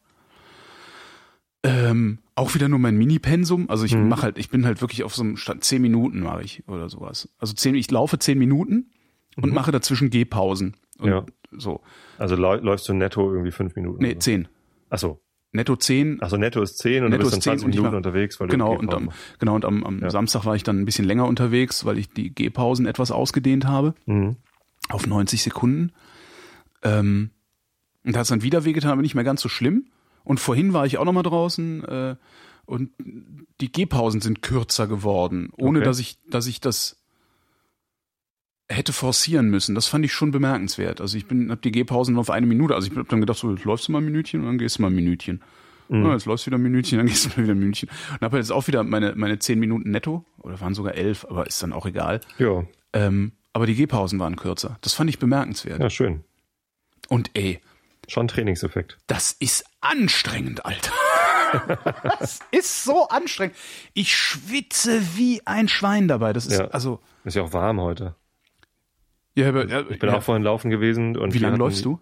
Ähm, auch wieder nur mein Mini-Pensum. Also ich mhm. mache halt, ich bin halt wirklich auf so einem Stand, zehn Minuten mache ich oder sowas. Also zehn, ich laufe zehn Minuten und mhm. mache dazwischen Gehpausen. Und ja. so. Also lau- läufst du netto irgendwie fünf Minuten? Nee, zehn. Ach so. Netto zehn. Ach so, netto ist zehn und netto du bist dann zwanzig Minuten war, unterwegs, weil du genau, und am, genau, und am, am ja. Samstag war ich dann ein bisschen länger unterwegs, weil ich die Gehpausen etwas ausgedehnt habe. Mhm. Auf neunzig Sekunden. Ähm, und da hat es dann wieder wehgetan, aber nicht mehr ganz so schlimm. Und vorhin war ich auch nochmal draußen äh, und die Gehpausen sind kürzer geworden, ohne okay. dass ich dass ich das hätte forcieren müssen. Das fand ich schon bemerkenswert. Also ich bin, habe die Gehpausen auf eine Minute, also ich habe dann gedacht, so jetzt läufst du mal ein Minütchen und dann gehst du mal ein Minütchen. Mhm. Na, jetzt läufst du wieder ein Minütchen, dann gehst du mal wieder ein Minütchen. Und habe jetzt auch wieder meine meine zehn Minuten netto, oder waren sogar elf, aber ist dann auch egal. Ja. Ähm, aber die Gehpausen waren kürzer. Das fand ich bemerkenswert. Ja, schön. Und ey, schon Trainingseffekt. Das ist anstrengend, Alter. Das ist so anstrengend. Ich schwitze wie ein Schwein dabei. Das ist ja, also. Ist ja auch warm heute. Ja, aber, ja, ich bin ja. auch vorhin laufen gewesen. Und wie lange läufst du?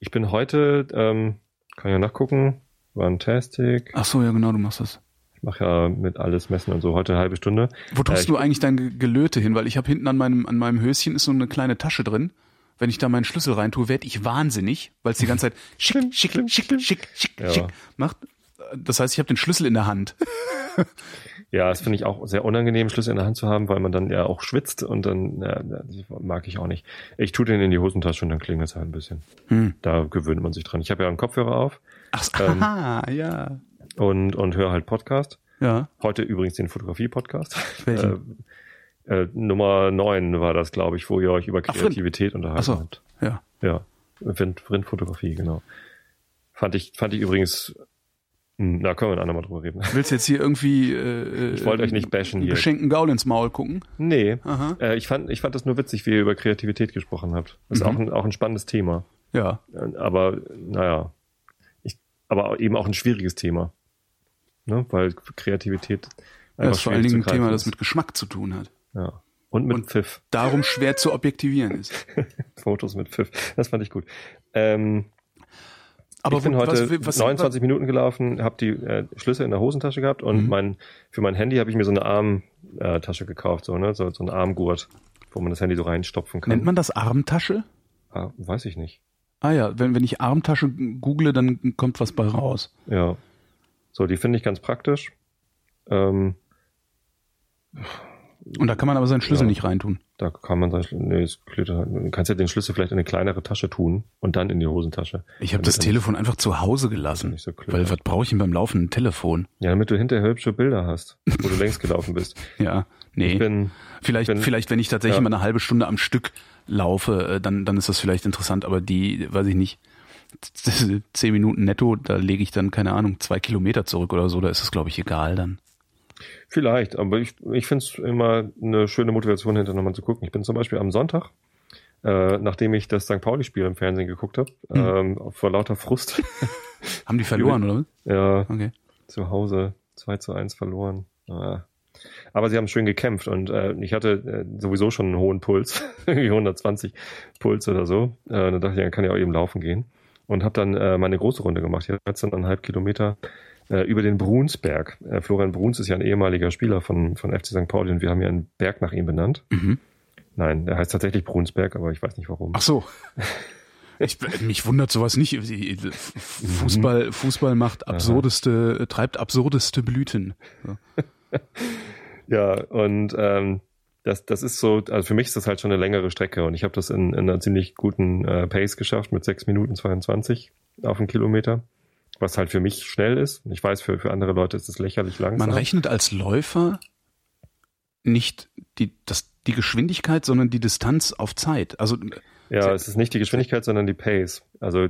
Ich bin heute, ähm, kann ja nachgucken, war ein Tastic. Ach so, ja genau, du machst das. Ich mache ja mit alles messen und so, heute eine halbe Stunde. Wo tust äh, du eigentlich dein Gelöte hin? Weil ich habe hinten an meinem, an meinem Höschen ist so eine kleine Tasche drin. Wenn ich da meinen Schlüssel reintue, werde ich wahnsinnig, weil es die ganze Zeit schick, schick, schick, schick, schick, schick, ja. schick macht. Das heißt, ich habe den Schlüssel in der Hand. Ja, das finde ich auch sehr unangenehm, Schlüssel in der Hand zu haben, weil man dann ja auch schwitzt und dann ja, mag ich auch nicht. Ich tue den in die Hosentasche und dann klingelt es halt ein bisschen. Hm. Da gewöhnt man sich dran. Ich habe ja einen Kopfhörer auf. Ach, ähm, aha, ja. Und, und höre halt Podcast. Ja. Heute übrigens den Fotografie-Podcast. Welchen? Äh, Nummer neun war das, glaube ich, wo ihr euch über Kreativität Ach, unterhalten Ach so, habt. Ja. Ja. Rind, Rindfotografie, genau. Fand ich, fand ich übrigens, na, können wir ein andermal drüber reden. Willst du jetzt hier irgendwie, äh, ich wollte äh, euch nicht bashen hier. Beschenken Gaul ins Maul gucken? Nee. Aha. Äh, ich fand, ich fand das nur witzig, wie ihr über Kreativität gesprochen habt. Das mhm. ist auch ein, auch ein spannendes Thema. Ja. Aber, naja. Ich, aber eben auch ein schwieriges Thema. Ne? Weil Kreativität Das ist vor allen Dingen ein Thema, das mit Geschmack zu tun hat. Ja. Und mit und Pfiff. Darum schwer zu objektivieren ist. Fotos mit Pfiff. Das fand ich gut. Ähm, aber ich bin was, heute was, was, neunundzwanzig was? Minuten gelaufen, habe die äh, Schlüssel in der Hosentasche gehabt und mhm. mein, für mein Handy habe ich mir so eine Armtasche äh, gekauft, so, ne? so, so einen Armgurt, wo man das Handy so reinstopfen kann. Nennt man das Armtasche? Ah, weiß ich nicht. Ah ja, wenn, wenn ich Armtasche google, dann kommt was bei raus. Ja. So, die finde ich ganz praktisch. Ähm, Und da kann man aber seinen Schlüssel ja, nicht reintun. Da kann man seinen Schlüssel, nee, es, du kannst ja den Schlüssel vielleicht in eine kleinere Tasche tun und dann in die Hosentasche. Ich habe das Telefon nicht, einfach zu Hause gelassen, nicht so weil was brauche ich denn beim Laufen ein Telefon? Ja, damit du hinterher hübsche Bilder hast, wo du längst gelaufen bist. Ja, nee. Ich bin, vielleicht, bin, vielleicht, wenn ich tatsächlich ja. mal eine halbe Stunde am Stück laufe, dann, dann ist das vielleicht interessant, aber die, weiß ich nicht, zehn Minuten netto, da lege ich dann, keine Ahnung, zwei Kilometer zurück oder so, da ist es, glaube ich, egal dann. Vielleicht, aber ich, ich finde es immer eine schöne Motivation, hinterher nochmal zu gucken. Ich bin zum Beispiel am Sonntag, äh, nachdem ich das Sankt Pauli-Spiel im Fernsehen geguckt habe, hm. ähm, vor lauter Frust. Haben die verloren, oder was? Ja, okay. Zu Hause zwei zu eins verloren. Ja. Aber sie haben schön gekämpft und äh, ich hatte äh, sowieso schon einen hohen Puls, irgendwie hundertzwanzig Puls oder so. Äh, da dachte ich, dann kann ja auch eben laufen gehen. Und habe dann äh, meine große Runde gemacht, hier dreizehn Komma fünf Kilometer äh, über den Brunsberg. Äh, Florian Bruns ist ja ein ehemaliger Spieler von, von F C Sankt Pauli und wir haben ja einen Berg nach ihm benannt. Mhm. Nein, der heißt tatsächlich Brunsberg, aber ich weiß nicht warum. Ach so. Ich, mich wundert sowas nicht. Fußball, Fußball macht absurdeste, Aha. treibt absurdeste Blüten. So. Ja, und ähm, Das, das ist so, also für mich ist das halt schon eine längere Strecke und ich habe das in, in einer ziemlich guten äh, Pace geschafft mit sechs Minuten zweiundzwanzig auf einen Kilometer, was halt für mich schnell ist. Ich weiß, für, für andere Leute ist das lächerlich langsam. Man rechnet als Läufer nicht die, das, die Geschwindigkeit, sondern die Distanz auf Zeit. Also ja, es ist nicht die Geschwindigkeit, sondern die Pace. Also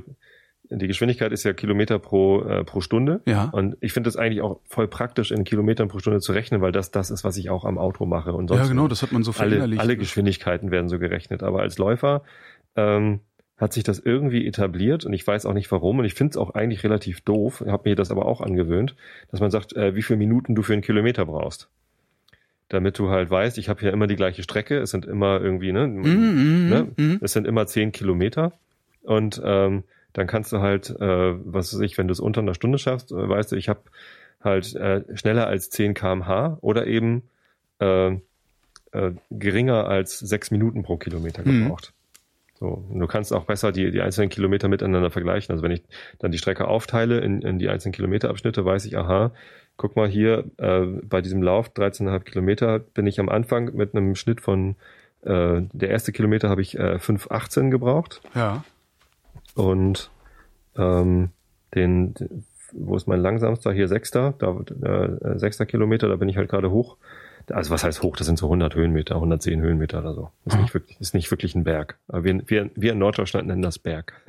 die Geschwindigkeit ist ja Kilometer pro, äh, pro Stunde. Ja. Und ich finde das eigentlich auch voll praktisch, in Kilometern pro Stunde zu rechnen, weil das das ist, was ich auch am Auto mache. Und sonst ja, genau, das hat man so verinnerlicht. Alle, alle Geschwindigkeiten werden so gerechnet. Aber als Läufer ähm, hat sich das irgendwie etabliert und ich weiß auch nicht warum. Und ich finde es auch eigentlich relativ doof, habe mir das aber auch angewöhnt, dass man sagt, äh, wie viele Minuten du für einen Kilometer brauchst. Damit du halt weißt, ich habe hier immer die gleiche Strecke. Es sind immer irgendwie, ne? Mm, mm, ne? Mm. Es sind immer zehn Kilometer. Und ähm, dann kannst du halt, äh, was weiß ich, wenn du es unter einer Stunde schaffst, äh, weißt du, ich habe halt äh, schneller als zehn Kilometer pro Stunde oder eben äh, äh, geringer als sechs Minuten pro Kilometer gebraucht. Mhm. So, und du kannst auch besser die, die einzelnen Kilometer miteinander vergleichen. Also wenn ich dann die Strecke aufteile in, in die einzelnen Kilometerabschnitte, weiß ich, aha, guck mal hier, äh, bei diesem Lauf, dreizehn Komma fünf Kilometer, bin ich am Anfang mit einem Schnitt von, äh, der erste Kilometer habe ich äh, fünf Komma achtzehn gebraucht. Ja. Und ähm, den, wo ist mein langsamster? Hier sechster, da äh, sechster Kilometer, da bin ich halt gerade hoch. Also was heißt hoch? Das sind so hundert Höhenmeter, hundertzehn Höhenmeter oder so. Ist, mhm. nicht, wirklich, ist nicht wirklich ein Berg. Aber wir, wir, wir in Norddeutschland nennen das Berg.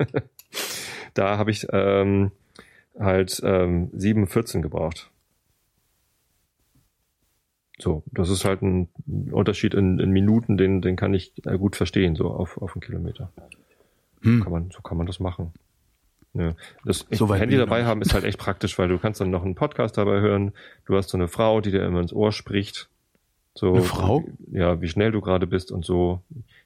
Da habe ich ähm, halt ähm, sieben Komma vierzehn gebraucht. So, das ist halt ein Unterschied in, in Minuten, den, den kann ich gut verstehen, so auf, auf einen Kilometer. Hm. Kann man, so kann man das machen. Ja. Das so Handy dabei haben ist halt echt praktisch, weil du kannst dann noch einen Podcast dabei hören. Du hast so eine Frau, die dir immer ins Ohr spricht. So, eine Frau? Ja, wie schnell du gerade bist und so.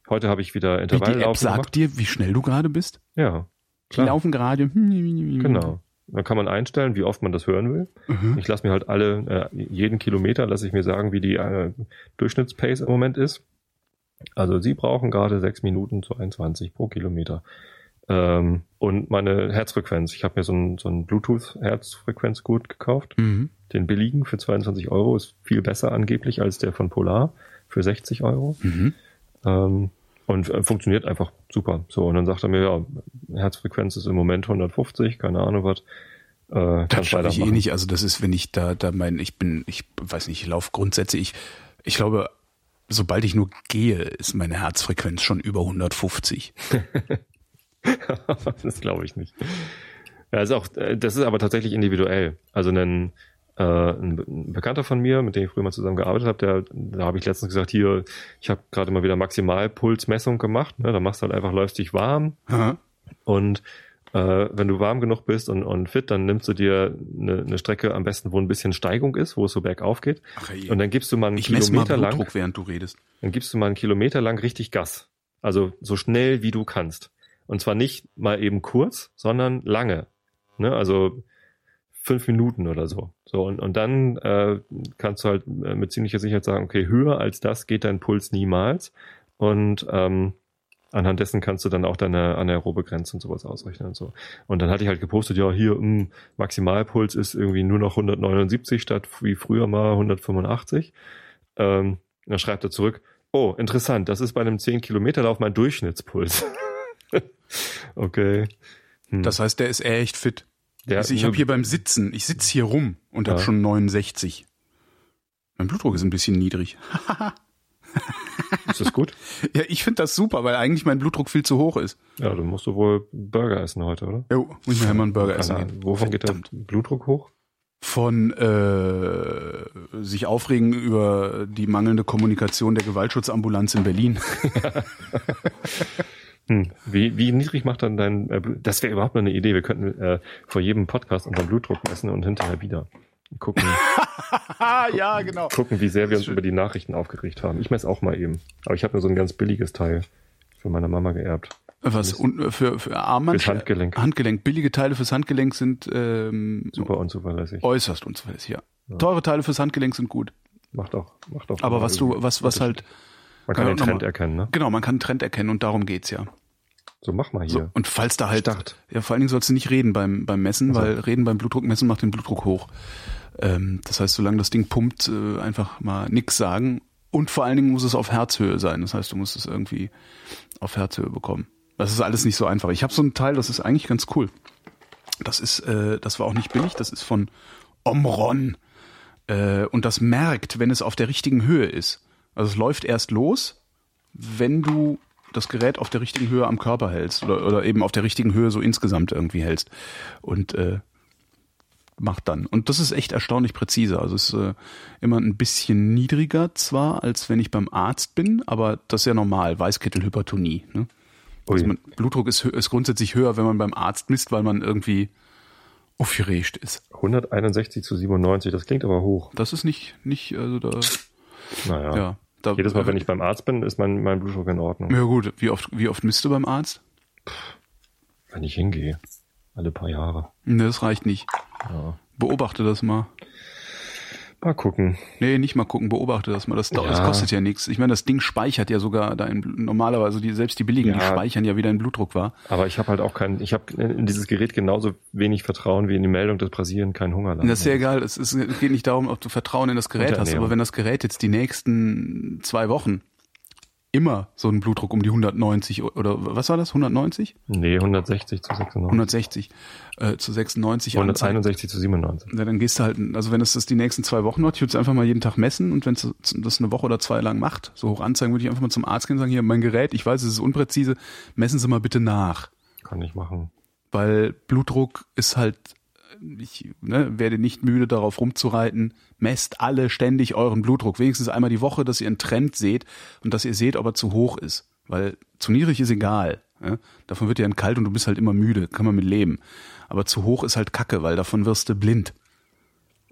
Heute habe ich wieder Intervalllaufen gemacht. Die App sagt dir, wie schnell du gerade bist? Ja. Klar. Die laufen gerade. Genau. Dann kann man einstellen, wie oft man das hören will. Mhm. Ich lasse mir halt alle, äh, jeden Kilometer lasse ich mir sagen, wie die äh, Durchschnittspace im Moment ist. Also sie brauchen gerade sechs Minuten zweiundzwanzig pro Kilometer. Ähm, und meine Herzfrequenz. Ich habe mir so einen so einen Bluetooth-Herzfrequenzgurt gekauft. Mhm. Den billigen für zweiundzwanzig Euro. Ist viel besser angeblich als der von Polar für sechzig Euro. Mhm. Ähm, und äh, funktioniert einfach super. So, und dann sagt er mir, ja, Herzfrequenz ist im Moment hundertfünfzig, keine Ahnung was. Äh, das schaffe ich eh nicht. Also das ist, wenn ich da da mein, ich bin, ich weiß nicht, ich laufe grundsätzlich. Ich, ich glaube... Sobald ich nur gehe, ist meine Herzfrequenz schon über hundertfünfzig. Das glaube ich nicht. Ja, ist auch, das ist aber tatsächlich individuell. Also ein, äh, ein Bekannter von mir, mit dem ich früher mal zusammen gearbeitet habe, da habe ich letztens gesagt, hier, ich habe gerade mal wieder Maximalpulsmessung gemacht. Ne? Da machst du halt einfach, läufst dich warm. Aha. Und Äh, wenn du warm genug bist und, und fit, dann nimmst du dir eine, eine Strecke am besten, wo ein bisschen Steigung ist, wo es so bergauf geht. Ach, ey. Und dann gibst du mal einen ich Kilometer mal lang, während du redest. Dann gibst du mal einen Kilometer lang richtig Gas. Also so schnell wie du kannst. Und zwar nicht mal eben kurz, sondern lange. Ne? Also fünf Minuten oder so. So und, und dann äh, kannst du halt mit ziemlicher Sicherheit sagen, okay, höher als das geht dein Puls niemals. Und ähm, anhand dessen kannst du dann auch deine anaerobe Grenze und sowas ausrechnen und so. Und dann hatte ich halt gepostet, ja, hier mh, Maximalpuls ist irgendwie nur noch hundertneunundsiebzig statt wie früher mal hundertfünfundachtzig. Ähm, dann schreibt er zurück, oh, interessant, das ist bei einem zehn-Kilometer-Lauf mein Durchschnittspuls. Okay. Hm. Das heißt, der ist echt fit. Der also ich habe hier beim Sitzen, ich sitze hier rum und ja. habe schon neunundsechzig. Mein Blutdruck ist ein bisschen niedrig. Ist das gut? Ja, ich finde das super, weil eigentlich mein Blutdruck viel zu hoch ist. Ja, dann musst du wohl Burger essen heute, oder? Jo, muss ich mir einmal einen Burger essen gehen. Wovon Verdammt. geht der Blutdruck hoch? Von äh, sich aufregen über die mangelnde Kommunikation der Gewaltschutzambulanz in Berlin. Hm. Wie, wie niedrig macht dann dein äh, das wäre überhaupt mal eine Idee, wir könnten äh, vor jedem Podcast unseren Blutdruck messen und hinterher wieder gucken, gucken ja, genau. gucken, wie sehr wir uns über die Nachrichten aufgeregt haben. Ich messe auch mal eben, aber ich habe nur so ein ganz billiges Teil von meiner Mama geerbt. Was und für, für Armband? Fürs Handgelenk. Handgelenk. Billige Teile fürs Handgelenk sind ähm, super unzuverlässig. Äußerst unzuverlässig, ja. ja. Teure Teile fürs Handgelenk sind gut. Macht auch, macht auch. Aber was du, was, was halt. Man kann, kann den Trend mal, erkennen, ne? Genau, man kann einen Trend erkennen und darum geht's ja. So, mach mal hier. So, und falls da halt, Start. ja, vor allen Dingen sollst du nicht reden beim, beim Messen, also. weil Reden beim Blutdruckmessen macht den Blutdruck hoch. Ähm, das heißt, solange das Ding pumpt, äh, einfach mal nix sagen. Und vor allen Dingen muss es auf Herzhöhe sein. Das heißt, du musst es irgendwie auf Herzhöhe bekommen. Das ist alles nicht so einfach. Ich habe so ein Teil, das ist eigentlich ganz cool. Das ist, äh, das war auch nicht billig. Das ist von Omron. Äh, und das merkt, wenn es auf der richtigen Höhe ist. Also es läuft erst los, wenn du das Gerät auf der richtigen Höhe am Körper hältst oder, oder eben auf der richtigen Höhe so insgesamt irgendwie hältst und äh, macht dann. Und das ist echt erstaunlich präzise. Also es ist äh, immer ein bisschen niedriger zwar, als wenn ich beim Arzt bin, aber das ist ja normal, Weißkittelhypertonie. Ne? Also man, Blutdruck ist, ist grundsätzlich höher, wenn man beim Arzt misst, weil man irgendwie aufgeregt ist. hunderteinundsechzig zu siebenundneunzig, das klingt aber hoch. Das ist nicht, nicht also da... Naja, ja, da, jedes Mal, wenn ich beim Arzt bin, ist mein, mein Blutdruck in Ordnung. Ja gut, wie oft, wie oft misst du beim Arzt? Wenn ich hingehe, alle paar Jahre. Ne, das reicht nicht. Ja. Beobachte das mal. Mal gucken. Nee, nicht mal gucken, beobachte das mal. Das, ja. das kostet ja nichts. Ich meine, das Ding speichert ja sogar dein, normalerweise, die, selbst die billigen, ja. die speichern ja, wie dein Blutdruck war. Aber ich habe halt auch kein, ich habe in dieses Gerät genauso wenig Vertrauen wie in die Meldung, dass Brasilien kein Hungerland ist. Das ist ja egal. Es, ist, es geht nicht darum, ob du Vertrauen in das Gerät hast, aber wenn das Gerät jetzt die nächsten zwei Wochen immer so einen Blutdruck um die hundertneunzig oder was war das? hundertneunzig? Nee, hundertsechzig zu sechsundneunzig. hundertsechzig äh, zu sechsundneunzig. hunderteinundsechzig zu siebenundneunzig. Na, dann gehst du halt, also wenn es das die nächsten zwei Wochen hat, ich würde es einfach mal jeden Tag messen und wenn es das eine Woche oder zwei lang macht, so hoch anzeigen, würde ich einfach mal zum Arzt gehen und sagen, hier, mein Gerät, ich weiß, es ist unpräzise, messen Sie mal bitte nach. Kann ich machen. Weil Blutdruck ist halt, ich ne, werde nicht müde, darauf rumzureiten. Messt alle ständig euren Blutdruck. Wenigstens einmal die Woche, dass ihr einen Trend seht und dass ihr seht, ob er zu hoch ist. Weil zu niedrig ist egal. Ja? Davon wird dir dann kalt und du bist halt immer müde. Kann man mit leben. Aber zu hoch ist halt Kacke, weil davon wirst du blind.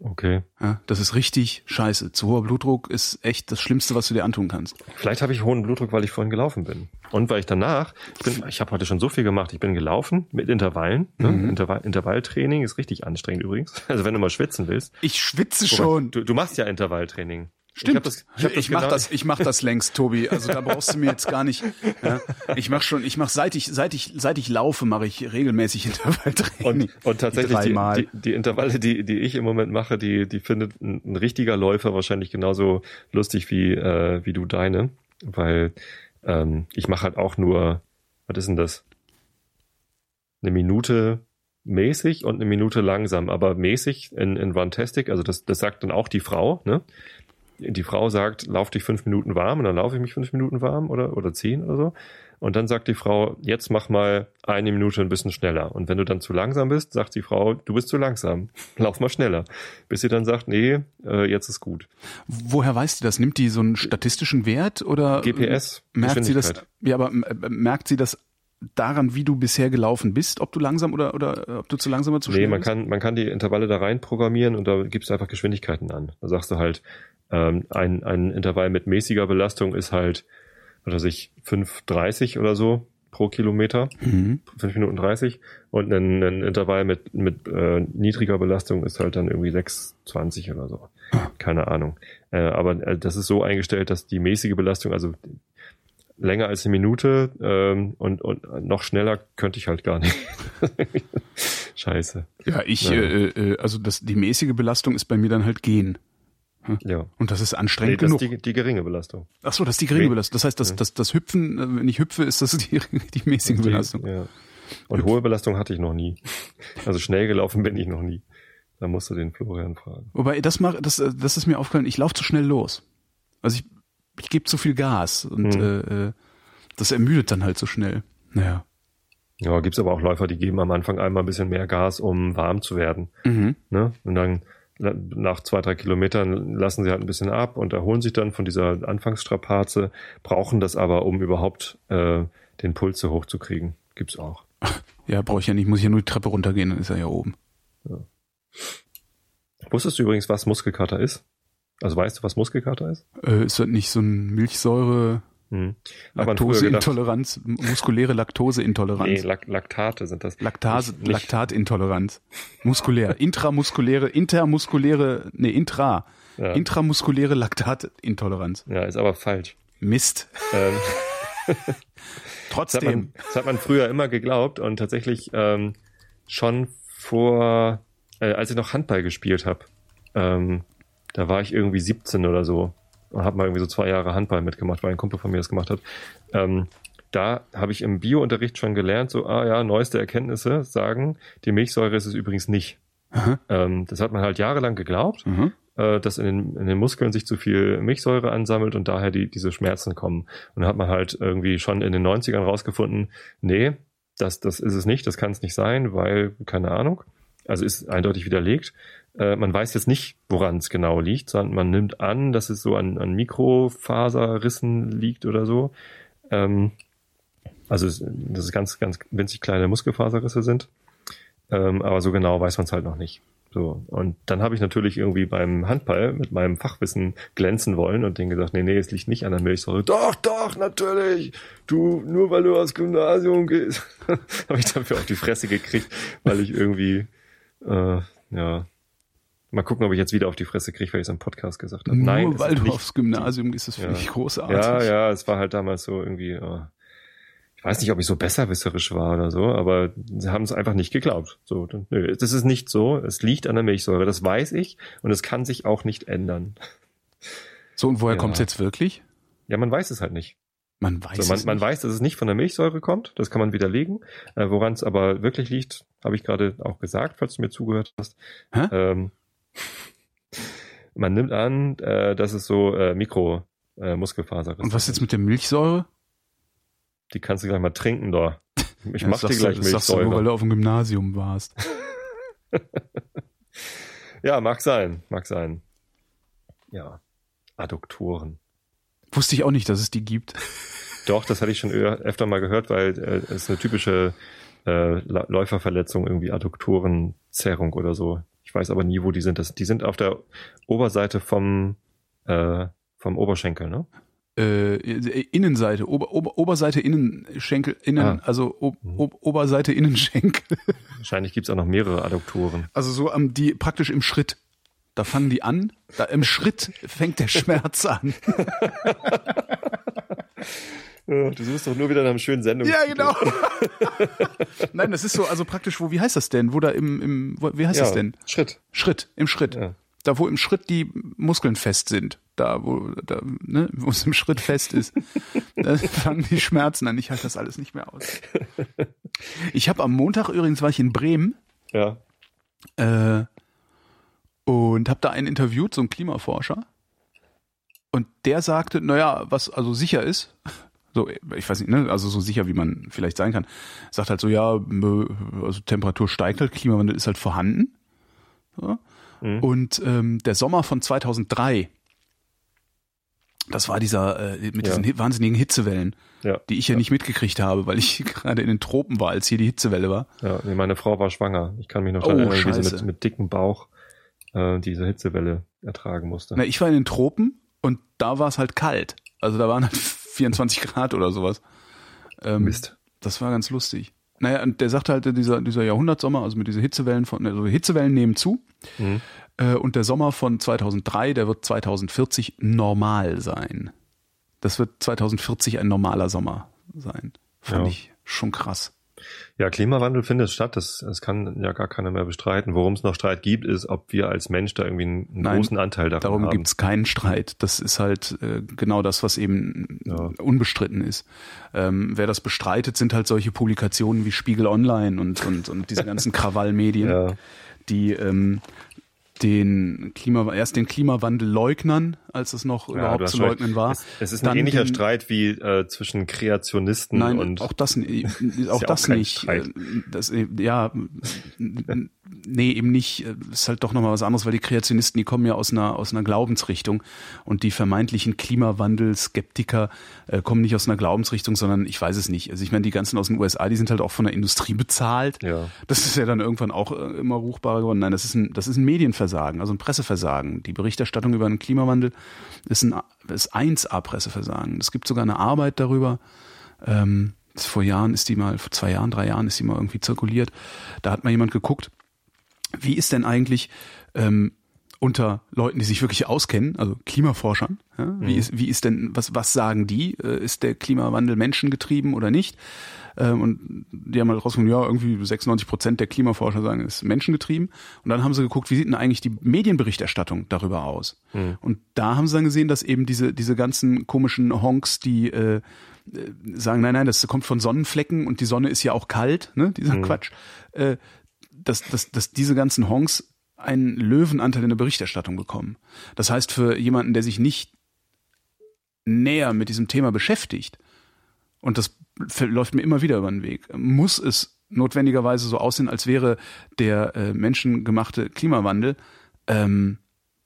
Okay. Ja? Das ist richtig scheiße. Zu hoher Blutdruck ist echt das Schlimmste, was du dir antun kannst. Vielleicht habe ich hohen Blutdruck, weil ich vorhin gelaufen bin. Und weil ich danach, ich, bin, ich habe heute schon so viel gemacht, ich bin gelaufen mit Intervallen. Ne? Mhm. Intervall, Intervalltraining ist richtig anstrengend übrigens. Also wenn du mal schwitzen willst. Ich schwitze Wobei, schon. Du, du machst ja Intervalltraining. Stimmt. Ich, hab das, ich, hab das ich mach das, ich mach das längst, Tobi. Also da brauchst du mir jetzt gar nicht. Ja. Ich mach schon, ich mach seit ich, seit ich, seit ich laufe, mache ich regelmäßig Intervalltraining. Und, und tatsächlich die, die, die Intervalle, die, die ich im Moment mache, die, die findet ein, ein richtiger Läufer wahrscheinlich genauso lustig wie, äh, wie du deine, weil ähm, ich mache halt auch nur, was ist denn das? Eine Minute. Mäßig und eine Minute langsam, aber mäßig in, in Runtastic, also das, das sagt dann auch die Frau, ne? Die Frau sagt, lauf dich fünf Minuten warm und dann laufe ich mich fünf Minuten warm oder, oder zehn oder so. Und dann sagt die Frau, jetzt mach mal eine Minute ein bisschen schneller. Und wenn du dann zu langsam bist, sagt die Frau, du bist zu langsam, lauf mal schneller. Bis sie dann sagt, nee, äh, jetzt ist gut. Woher weiß die das? Nimmt die so einen statistischen Wert oder G P S? Merkt sie das? Ja, aber merkt sie das daran, wie du bisher gelaufen bist, ob du langsam oder, oder ob du zu langsam oder zu schnell nee, man bist? Kann, man kann die Intervalle da rein programmieren und da gibst du einfach Geschwindigkeiten an. Da sagst du halt, ähm, ein, ein Intervall mit mäßiger Belastung ist halt, was weiß ich, fünf Komma dreißig oder so pro Kilometer, mhm. fünf Minuten dreißig. Und ein, ein Intervall mit, mit äh, niedriger Belastung ist halt dann irgendwie sechs Komma zwanzig oder so. Keine Ahnung. Äh, aber das ist so eingestellt, dass die mäßige Belastung, also länger als eine Minute ähm, und, und noch schneller könnte ich halt gar nicht. Scheiße. Ja, ich, ja. Äh, äh, also das, die mäßige Belastung ist bei mir dann halt gehen. Hm? Ja. Und das ist anstrengend nee, das genug. Das ist die, die geringe Belastung. Ach so, das ist die geringe Belastung. Das heißt, das, ja. das, das, das Hüpfen, wenn ich hüpfe, ist das die, die mäßige die, Belastung. Ja. Und Hüpf. Hohe Belastung hatte ich noch nie. Also schnell gelaufen bin ich noch nie. Da musst du den Florian fragen. Wobei, das, mach, das, das ist mir aufgefallen, ich laufe zu schnell los. Also ich ich gebe zu viel Gas und hm. äh, das ermüdet dann halt so schnell. Naja. Ja, gibt's aber auch Läufer, die geben am Anfang einmal ein bisschen mehr Gas, um warm zu werden. Mhm. Ne? Und dann nach zwei, drei Kilometern lassen sie halt ein bisschen ab und erholen sich dann von dieser Anfangsstrapaze, brauchen das aber, um überhaupt äh, den Puls so hoch zu kriegen. Gibt's auch. Ja, brauche ich ja nicht. Muss ich ja nur die Treppe runtergehen, dann ist er ja oben. Ja. Wusstest du übrigens, was Muskelkater ist? Also weißt du, was Muskelkater ist? Äh, ist das nicht so ein Milchsäure, hm. Laktoseintoleranz, muskuläre Laktoseintoleranz? Nee, Lak- Laktate sind das. Laktase, nicht, Laktatintoleranz. Muskulär, intramuskuläre, intermuskuläre, nee, intra. Ja. Intramuskuläre Laktatintoleranz. Ja, ist aber falsch. Mist. Ähm. Trotzdem. Das hat, man, das hat man früher immer geglaubt und tatsächlich ähm, schon vor, äh, als ich noch Handball gespielt habe, ähm, da war ich irgendwie siebzehn oder so und habe mal irgendwie so zwei Jahre Handball mitgemacht, weil ein Kumpel von mir das gemacht hat. Ähm, da habe ich im Biounterricht schon gelernt, so, ah ja, neueste Erkenntnisse sagen, die Milchsäure ist es übrigens nicht. Ähm, das hat man halt jahrelang geglaubt, mhm. äh, dass in den, in den Muskeln sich zu viel Milchsäure ansammelt und daher die, diese Schmerzen kommen. Und da hat man halt irgendwie schon in den neunzigern rausgefunden, nee, das, das ist es nicht, das kann es nicht sein, weil, keine Ahnung, also ist eindeutig widerlegt. Man weiß jetzt nicht, woran es genau liegt, sondern man nimmt an, dass es so an, an Mikrofaserrissen liegt oder so. Ähm, also, es, dass es ganz, ganz winzig kleine Muskelfaserrisse sind. Ähm, aber so genau weiß man es halt noch nicht. So. Und dann habe ich natürlich irgendwie beim Handball mit meinem Fachwissen glänzen wollen und denen gesagt, nee, nee, es liegt nicht an der Milchsäure. Doch, doch, natürlich. Du, nur weil du aufs Gymnasium gehst. Habe ich dafür auf die Fresse gekriegt, weil ich irgendwie, äh, ja... Mal gucken, ob ich jetzt wieder auf die Fresse kriege, weil ich es im Podcast gesagt habe. Nur Nein, Nur weil du nicht. Aufs Gymnasium gehst, das finde ja. ich großartig. Ja, ja, es war halt damals so irgendwie, oh, ich weiß nicht, ob ich so besserwisserisch war oder so, aber sie haben es einfach nicht geglaubt. So, dann, nö, das ist nicht so, es liegt an der Milchsäure, das weiß ich und es kann sich auch nicht ändern. So, und woher ja. kommt es jetzt wirklich? Ja, man weiß es halt nicht. Man weiß so, man, es man nicht. Weiß, dass es nicht von der Milchsäure kommt, das kann man widerlegen. Äh, woran es aber wirklich liegt, habe ich gerade auch gesagt, falls du mir zugehört hast. Hä? Ähm, Man nimmt an, äh, dass es so äh, Mikromuskelfaser äh, ist. Und was jetzt mit der Milchsäure? Die kannst du gleich mal trinken, doch. Ich ja, mach dir gleich du, Milchsäure. Das sagst du nur, weil du auf dem Gymnasium warst. Ja, mag sein, mag sein. Ja, Adduktoren. Wusste ich auch nicht, dass es die gibt. Doch, das hatte ich schon ö- öfter mal gehört, weil es äh, ist eine typische äh, Läuferverletzung, irgendwie Adduktorenzerrung oder so. Ich weiß aber nie, wo die sind. Das, die sind auf der Oberseite vom, äh, vom Oberschenkel, ne? Äh, Innenseite, Ober, Ober, Oberseite, Innenschenkel, Innen, ah. also o, o, Oberseite, Innenschenkel. Wahrscheinlich gibt es auch noch mehrere Adduktoren. Also so am, die praktisch im Schritt. Da fangen die an, da im Schritt fängt der Schmerz an. Du suchst doch nur wieder nach einem schönen Sendung. Ja, genau. Nein, das ist so, also praktisch, wo, wie heißt das denn? Wo da im, im wo, wie heißt ja, das denn? Schritt. Schritt, im Schritt. Ja. Da, wo im Schritt die Muskeln fest sind. Da, wo, da, ne, wo es im Schritt fest ist. Da fangen die Schmerzen an. Ich halte das alles nicht mehr aus. Ich habe am Montag, übrigens war ich in Bremen. Ja. Äh, und habe da einen interviewt, so einen Klimaforscher. Und der sagte, naja, was also sicher ist, so, ich weiß nicht, ne, also so sicher, wie man vielleicht sein kann, sagt halt so, ja, also Temperatur steigt halt, Klimawandel ist halt vorhanden. So. Mhm. Und ähm, der Sommer von zweitausenddrei, Das war dieser, äh, mit ja. diesen wahnsinnigen Hitzewellen, ja. die ich ja, ja nicht mitgekriegt habe, weil ich gerade in den Tropen war, als hier die Hitzewelle war. Ja, nee, meine Frau war schwanger. Ich kann mich noch daran oh, erinnern, wie sie mit, mit dickem Bauch äh, diese Hitzewelle ertragen musste. Na, ich war in den Tropen und da war es halt kalt. Also da waren halt vierundzwanzig Grad oder sowas. Ähm, Mist. Das war ganz lustig. Naja, und der sagte halt, dieser, dieser Jahrhundertsommer, also mit diesen Hitzewellen, von, also Hitzewellen nehmen zu. Mhm. Und der Sommer von zweitausenddrei, der wird zweitausendvierzig normal sein. Das wird zweitausendvierzig ein normaler Sommer sein. Fand ja. ich schon krass. Ja, Klimawandel findet statt. Das, das kann ja gar keiner mehr bestreiten. Worum es noch Streit gibt, ist, ob wir als Mensch da irgendwie einen Nein, großen Anteil daran darum haben. Darum gibt es keinen Streit. Das ist halt äh, genau das, was eben ja. unbestritten ist. Ähm, wer das bestreitet, sind halt solche Publikationen wie Spiegel Online und, und, und diese ganzen Krawallmedien, ja. die... Ähm, den Klima, erst den Klimawandel leugnern, als es noch ja, überhaupt zu leugnen recht. war. Es, es ist ein Dann ähnlicher den, Streit wie äh, zwischen Kreationisten nein, und... Nein, auch das, auch das ja auch nicht. Das, ja, nee, eben nicht. Ist halt doch nochmal was anderes, weil die Kreationisten, die kommen ja aus einer, aus einer Glaubensrichtung und die vermeintlichen Klimawandelskeptiker äh, kommen nicht aus einer Glaubensrichtung, sondern ich weiß es nicht. Also ich meine, die ganzen aus den U S A, die sind halt auch von der Industrie bezahlt. Ja. Das ist ja dann irgendwann auch immer ruchbarer geworden. Nein, das ist ein, das ist ein Medienversagen. Also ein Presseversagen. Die Berichterstattung über den Klimawandel ist ein ist eins A Presseversagen. Es gibt sogar eine Arbeit darüber. Ähm, vor Jahren ist die mal, vor zwei Jahren, drei Jahren ist die mal irgendwie zirkuliert. Da hat mal jemand geguckt, wie ist denn eigentlich ähm, unter Leuten, die sich wirklich auskennen, also Klimaforschern, ja, wie, mhm. ist, wie ist denn, was, was sagen die? Ist der Klimawandel menschengetrieben oder nicht? Und die haben halt rausgefunden, ja, irgendwie sechsundneunzig Prozent der Klimaforscher sagen, es ist menschengetrieben. Und dann haben sie geguckt, wie sieht denn eigentlich die Medienberichterstattung darüber aus? Mhm. Und da haben sie dann gesehen, dass eben diese diese ganzen komischen Honks, die äh, sagen, nein, nein, das kommt von Sonnenflecken und die Sonne ist ja auch kalt, ne, dieser mhm. Quatsch, äh, dass, dass, dass diese ganzen Honks einen Löwenanteil in der Berichterstattung bekommen. Das heißt, für jemanden, der sich nicht näher mit diesem Thema beschäftigt, und das läuft mir immer wieder über den Weg, muss es notwendigerweise so aussehen, als wäre der äh, menschengemachte Klimawandel ähm,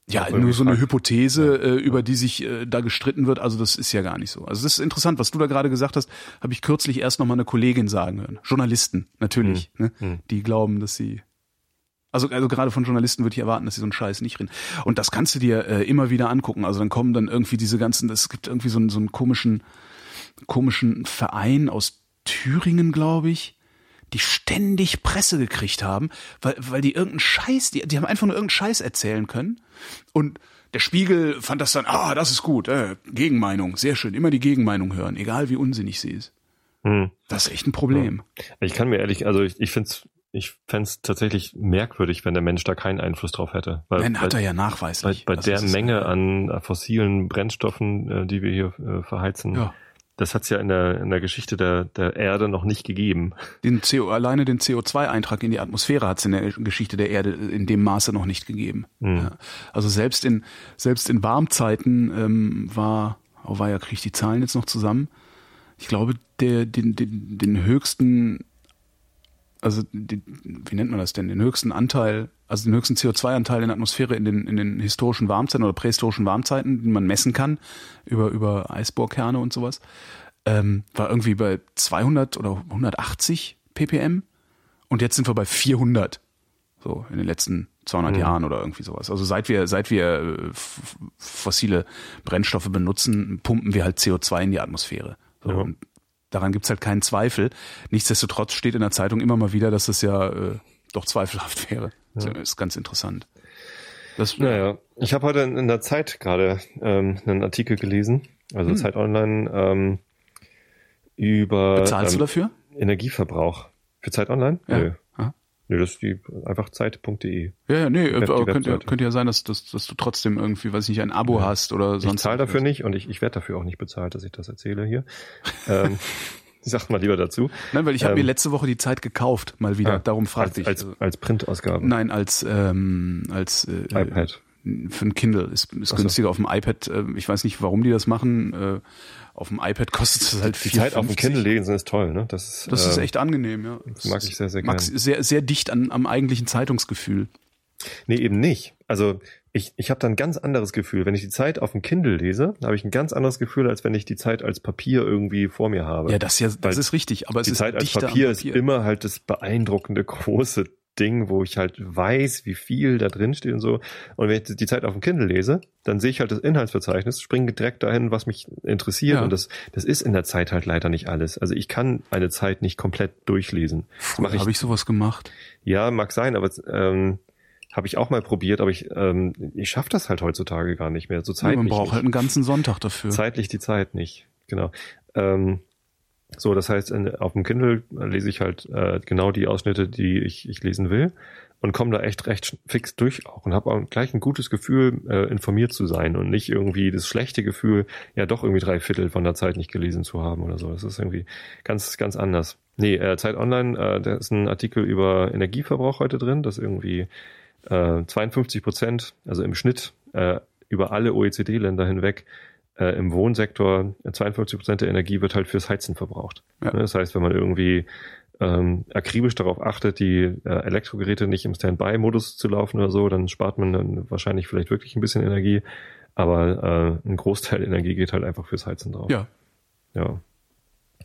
ja, ja nur so eine Hypothese, ja. äh, über die sich äh, da gestritten wird. Also das ist ja gar nicht so. Also das ist interessant, was du da gerade gesagt hast, habe ich kürzlich erst nochmal eine Kollegin sagen hören. Journalisten, natürlich, mhm. ne? Mhm. die glauben, dass sie... Also, also gerade von Journalisten würde ich erwarten, dass sie so einen Scheiß nicht reden. Und das kannst du dir äh, immer wieder angucken. Also dann kommen dann irgendwie diese ganzen... Es gibt irgendwie so einen, so einen komischen... komischen Verein aus Thüringen, glaube ich, die ständig Presse gekriegt haben, weil, weil die irgendeinen Scheiß, die, die haben einfach nur irgendeinen Scheiß erzählen können. Und der Spiegel fand das dann, ah, das ist gut, äh, Gegenmeinung, sehr schön, immer die Gegenmeinung hören, egal wie unsinnig sie ist. Hm. Das ist echt ein Problem. Ich kann mir ehrlich, also ich, ich finde es Ich fände es tatsächlich merkwürdig, wenn der Mensch da keinen Einfluss drauf hätte. Weil, Nein, hat er ja nachweislich. Bei, bei also der Menge an fossilen Brennstoffen, die wir hier verheizen, ja. Das hat es ja in der, in der Geschichte der, der Erde noch nicht gegeben. Den C O, alleine den C O zwei Eintrag in die Atmosphäre hat es in der Geschichte der Erde in dem Maße noch nicht gegeben. Mhm. Ja. Also selbst in, selbst in Warmzeiten ähm, war, oh war ja, kriege ich die Zahlen jetzt noch zusammen? Ich glaube, der, den, den, den höchsten, also den, wie nennt man das denn, den höchsten Anteil, also den höchsten C O zwei Anteil in der Atmosphäre in den, in den historischen Warmzeiten oder prähistorischen Warmzeiten, die man messen kann, über, über Eisbohrkerne und sowas, ähm, war irgendwie bei zweihundert oder hundertachtzig P P M und jetzt sind wir bei vierhundert, so in den letzten zweihundert mhm. Jahren oder irgendwie sowas. Also seit wir, seit wir fossile Brennstoffe benutzen, pumpen wir halt C O zwei in die Atmosphäre. So. Ja. Und daran gibt's halt keinen Zweifel. Nichtsdestotrotz steht in der Zeitung immer mal wieder, dass das ja äh, doch zweifelhaft wäre. Ja. Das ist ganz interessant. Das, naja, ich habe heute in der Zeit gerade ähm, einen Artikel gelesen, also hm. Zeit Online, ähm, über... Bezahlst ähm, du dafür? Energieverbrauch. Für Zeit Online? Ja. Nö. Aha. Nö, das ist die, einfach zeit punkt de. Ja, ja, nee, aber könnte, könnte ja sein, dass, dass, dass du trotzdem irgendwie, weiß ich nicht, ein Abo ja. hast oder sonst... Ich zahle dafür nicht und ich, ich werde dafür auch nicht bezahlt, dass ich das erzähle hier. ähm, Sagt mal lieber dazu. Nein, weil ich habe ähm, mir letzte Woche die Zeit gekauft, mal wieder. Ah, Darum fragte ich. Als, als Printausgabe? Nein, als ähm, als äh, iPad. Für ein Kindle. Ist, ist so. Günstiger auf dem iPad. Ich weiß nicht, warum die das machen. Auf dem iPad kostet es halt viel. Die Zeit auf dem Kindle lesen ist toll, ne? Das ist, das ist echt angenehm, ja. Das mag ich sehr, sehr gerne. Mag sehr, sehr dicht an, am eigentlichen Zeitungsgefühl. Nee, eben nicht. Also ich, ich habe da ein ganz anderes Gefühl. Wenn ich die Zeit auf dem Kindle lese, habe ich ein ganz anderes Gefühl, als wenn ich die Zeit als Papier irgendwie vor mir habe. Ja, das, ja, das ist richtig. Aber es die ist Zeit als Papier, Papier ist immer halt das beeindruckende große Ding, wo ich halt weiß, wie viel da drin steht und so. Und wenn ich die Zeit auf dem Kindle lese, dann sehe ich halt das Inhaltsverzeichnis, springe direkt dahin, was mich interessiert. Ja. Und das, das ist in der Zeit halt leider nicht alles. Also ich kann eine Zeit nicht komplett durchlesen. Habe ich, ich sowas gemacht? Ja, mag sein, aber ähm, habe ich auch mal probiert, aber ich ähm, ich schaffe das halt heutzutage gar nicht mehr. So zeitlich. Ja, man braucht nicht. Halt einen ganzen Sonntag dafür. Zeitlich die Zeit nicht, genau. Ähm, So, das heißt, auf dem Kindle lese ich halt äh, genau die Ausschnitte, die ich, ich lesen will und komme da echt recht fix durch auch und habe auch gleich ein gutes Gefühl, äh, informiert zu sein und nicht irgendwie das schlechte Gefühl, ja doch irgendwie drei Viertel von der Zeit nicht gelesen zu haben oder so. Das ist irgendwie ganz, ganz anders. Nee, äh, Zeit Online, äh, da ist ein Artikel über Energieverbrauch heute drin, dass irgendwie äh, zweiundfünfzig Prozent, also im Schnitt äh, über alle O E C D-Länder hinweg, Äh, im Wohnsektor zweiundvierzig Prozent der Energie wird halt fürs Heizen verbraucht. Ja. Das heißt, wenn man irgendwie ähm, akribisch darauf achtet, die äh, Elektrogeräte nicht im Standby-Modus zu laufen oder so, dann spart man dann wahrscheinlich vielleicht wirklich ein bisschen Energie. Aber äh, ein Großteil Energie geht halt einfach fürs Heizen drauf. Ja. Ja.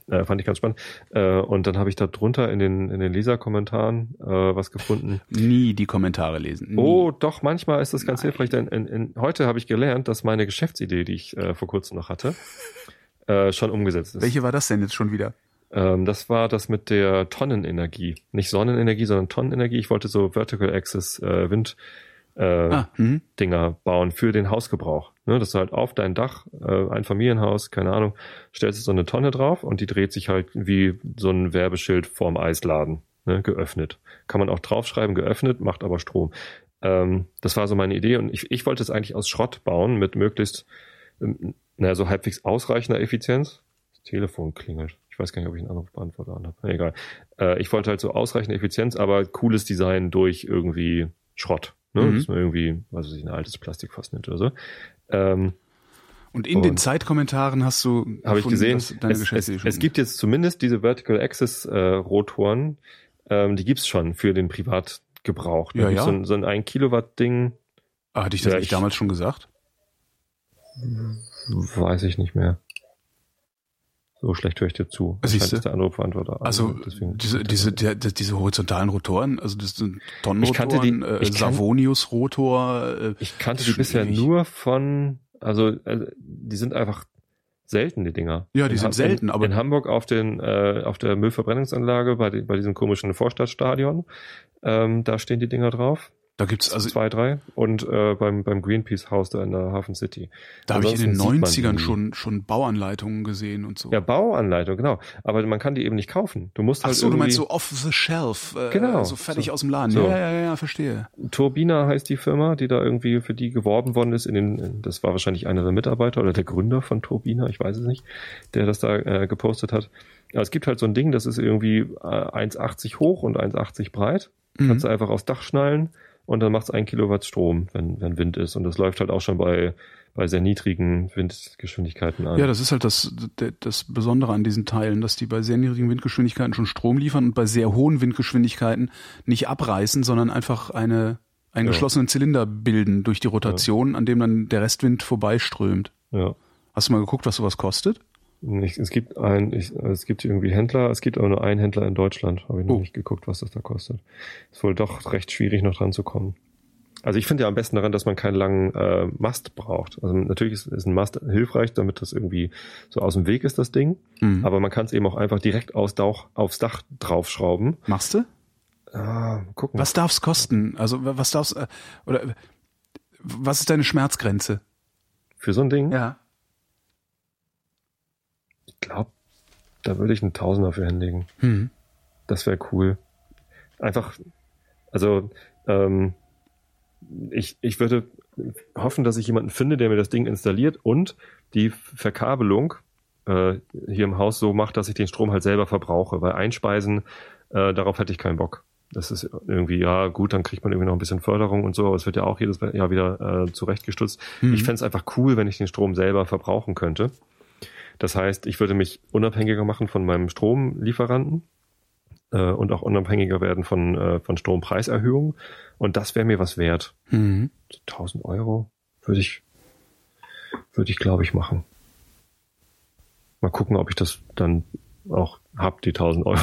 Äh, fand ich ganz spannend. Äh, und dann habe ich da drunter in den, in den Leserkommentaren äh, was gefunden. Nie die Kommentare lesen. Nie. Oh, doch, manchmal ist das ganz Nein. hilfreich. Denn in, in, heute habe ich gelernt, dass meine Geschäftsidee, die ich äh, vor kurzem noch hatte, äh, schon umgesetzt ist. Welche war das denn jetzt schon wieder? Ähm, das war das mit der Tonnenenergie. Nicht Sonnenenergie, sondern Tonnenenergie. Ich wollte so Vertical Axis äh, Wind äh, ah, hm. Dinger bauen für den Hausgebrauch. Ne, dass du halt auf dein Dach, äh, ein Familienhaus, keine Ahnung, stellst du so eine Tonne drauf und die dreht sich halt wie so ein Werbeschild vorm Eisladen, ne, geöffnet. Kann man auch draufschreiben, geöffnet, macht aber Strom. Ähm, das war so meine Idee und ich, ich wollte es eigentlich aus Schrott bauen mit möglichst, ähm, naja, so halbwegs ausreichender Effizienz. Das Telefon klingelt. Ich weiß gar nicht, ob ich einen Anrufbeantworter an habe. Na, egal. Äh, ich wollte halt so ausreichende Effizienz, aber cooles Design durch irgendwie Schrott. Ne, mhm. Dass man irgendwie, was weiß ich, ein altes Plastikfass nimmt oder so. Ähm, und in und den Zeitkommentaren hast du hab ich gesehen, deine es, es, es gibt jetzt zumindest diese Vertical Axis äh, Rotoren, ähm, die gibt's schon für den Privatgebrauch. Ja, ja. So ein, so ein ein Kilowatt Ding. Ah, hatte ich das ja, nicht ich, damals schon gesagt? Weiß ich nicht mehr. So schlecht höre ich dir zu. Siehst du? Der Anrufbeantworter. Also, deswegen, diese, diese, der, diese horizontalen Rotoren, also das sind Tonnenrotoren, äh, Savonius-Rotor. Äh, ich kannte die bisher nur von, also, also die sind einfach selten, die Dinger. Ja, die in, sind selten. In, aber in Hamburg auf den äh, auf der Müllverbrennungsanlage bei, die, bei diesem komischen Vorstadtstadion, ähm, da stehen die Dinger drauf. Da gibt's also zwei, drei und äh, beim beim Greenpeace Haus da in der Hafen City. Da habe ich in den neunzigern schon schon Bauanleitungen gesehen und so. Ja, Bauanleitungen, genau. Aber man kann die eben nicht kaufen. Du musst halt Ach so, irgendwie... du meinst so off the shelf, äh, genau, so fertig so. Aus dem Laden. So. Ja, ja, ja, ja, verstehe. Turbina heißt die Firma, die da irgendwie für die geworben worden ist. In den, das war wahrscheinlich einer der Mitarbeiter oder der Gründer von Turbina, ich weiß es nicht, der das da äh, gepostet hat. Aber es gibt halt so ein Ding, das ist irgendwie äh, eins Komma achtzig hoch und eins Komma achtzig breit. Mhm. Kannst du einfach aufs Dach schnallen. Und dann macht es ein Kilowatt Strom, wenn, wenn Wind ist. Und das läuft halt auch schon bei, bei sehr niedrigen Windgeschwindigkeiten an. Ja, das ist halt das, das Besondere an diesen Teilen, dass die bei sehr niedrigen Windgeschwindigkeiten schon Strom liefern und bei sehr hohen Windgeschwindigkeiten nicht abreißen, sondern einfach eine, einen ja. geschlossenen Zylinder bilden durch die Rotation, ja. an dem dann der Restwind vorbeiströmt. Ja. Hast du mal geguckt, was sowas kostet? Ich, es gibt ein, ich, es gibt irgendwie Händler, es gibt aber nur einen Händler in Deutschland, habe ich noch oh. nicht geguckt, was das da kostet. Ist wohl doch recht schwierig, noch dran zu kommen. Also ich finde ja am besten daran, dass man keinen langen äh, Mast braucht. Also natürlich ist, ist ein Mast hilfreich, damit das irgendwie so aus dem Weg ist, das Ding. Mhm. Aber man kann es eben auch einfach direkt aus Dauch, aufs Dach draufschrauben. Machst du? Ah, gucken. Was darf's kosten? Also was darf's, äh, oder was ist deine Schmerzgrenze? Für so ein Ding? Ja. Ich glaube, da würde ich einen Tausender für hinlegen. Hm. Das wäre cool. Einfach, also ähm, ich, ich würde hoffen, dass ich jemanden finde, der mir das Ding installiert und die Verkabelung äh, hier im Haus so macht, dass ich den Strom halt selber verbrauche, weil einspeisen, äh, darauf hätte ich keinen Bock. Das ist irgendwie, ja gut, dann kriegt man irgendwie noch ein bisschen Förderung und so, aber es wird ja auch jedes Jahr wieder äh, zurechtgestutzt. Hm. Ich fände es einfach cool, wenn ich den Strom selber verbrauchen könnte. Das heißt, ich würde mich unabhängiger machen von meinem Stromlieferanten äh, und auch unabhängiger werden von, äh, von Strompreiserhöhungen. Und das wäre mir was wert. Mhm. tausend Euro würde ich, würde ich glaube ich machen. Mal gucken, ob ich das dann auch hab, die tausend Euro,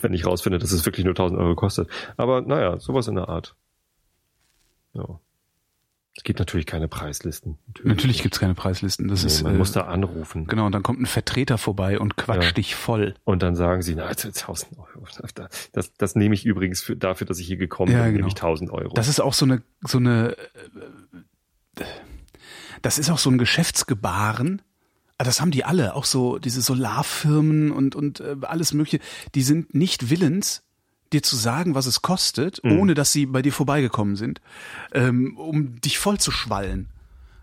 wenn ich rausfinde, dass es wirklich nur tausend Euro kostet. Aber naja, sowas in der Art. Ja. Es gibt natürlich keine Preislisten. Natürlich, natürlich gibt es keine Preislisten. Das nee, ist, man äh, muss da anrufen. Genau, und dann kommt ein Vertreter vorbei und quatscht ja. dich voll. Und dann sagen sie, na, tausend Euro. Das, das nehme ich übrigens für, dafür, dass ich hier gekommen ja, bin, genau. nehme ich tausend Euro. Das ist auch so eine, so eine, das ist auch so ein Geschäftsgebaren. Das haben die alle, auch so diese Solarfirmen und, und alles Mögliche. Die sind nicht willens, dir zu sagen, was es kostet, mhm. ohne dass sie bei dir vorbeigekommen sind, ähm, um dich voll zu schwallen.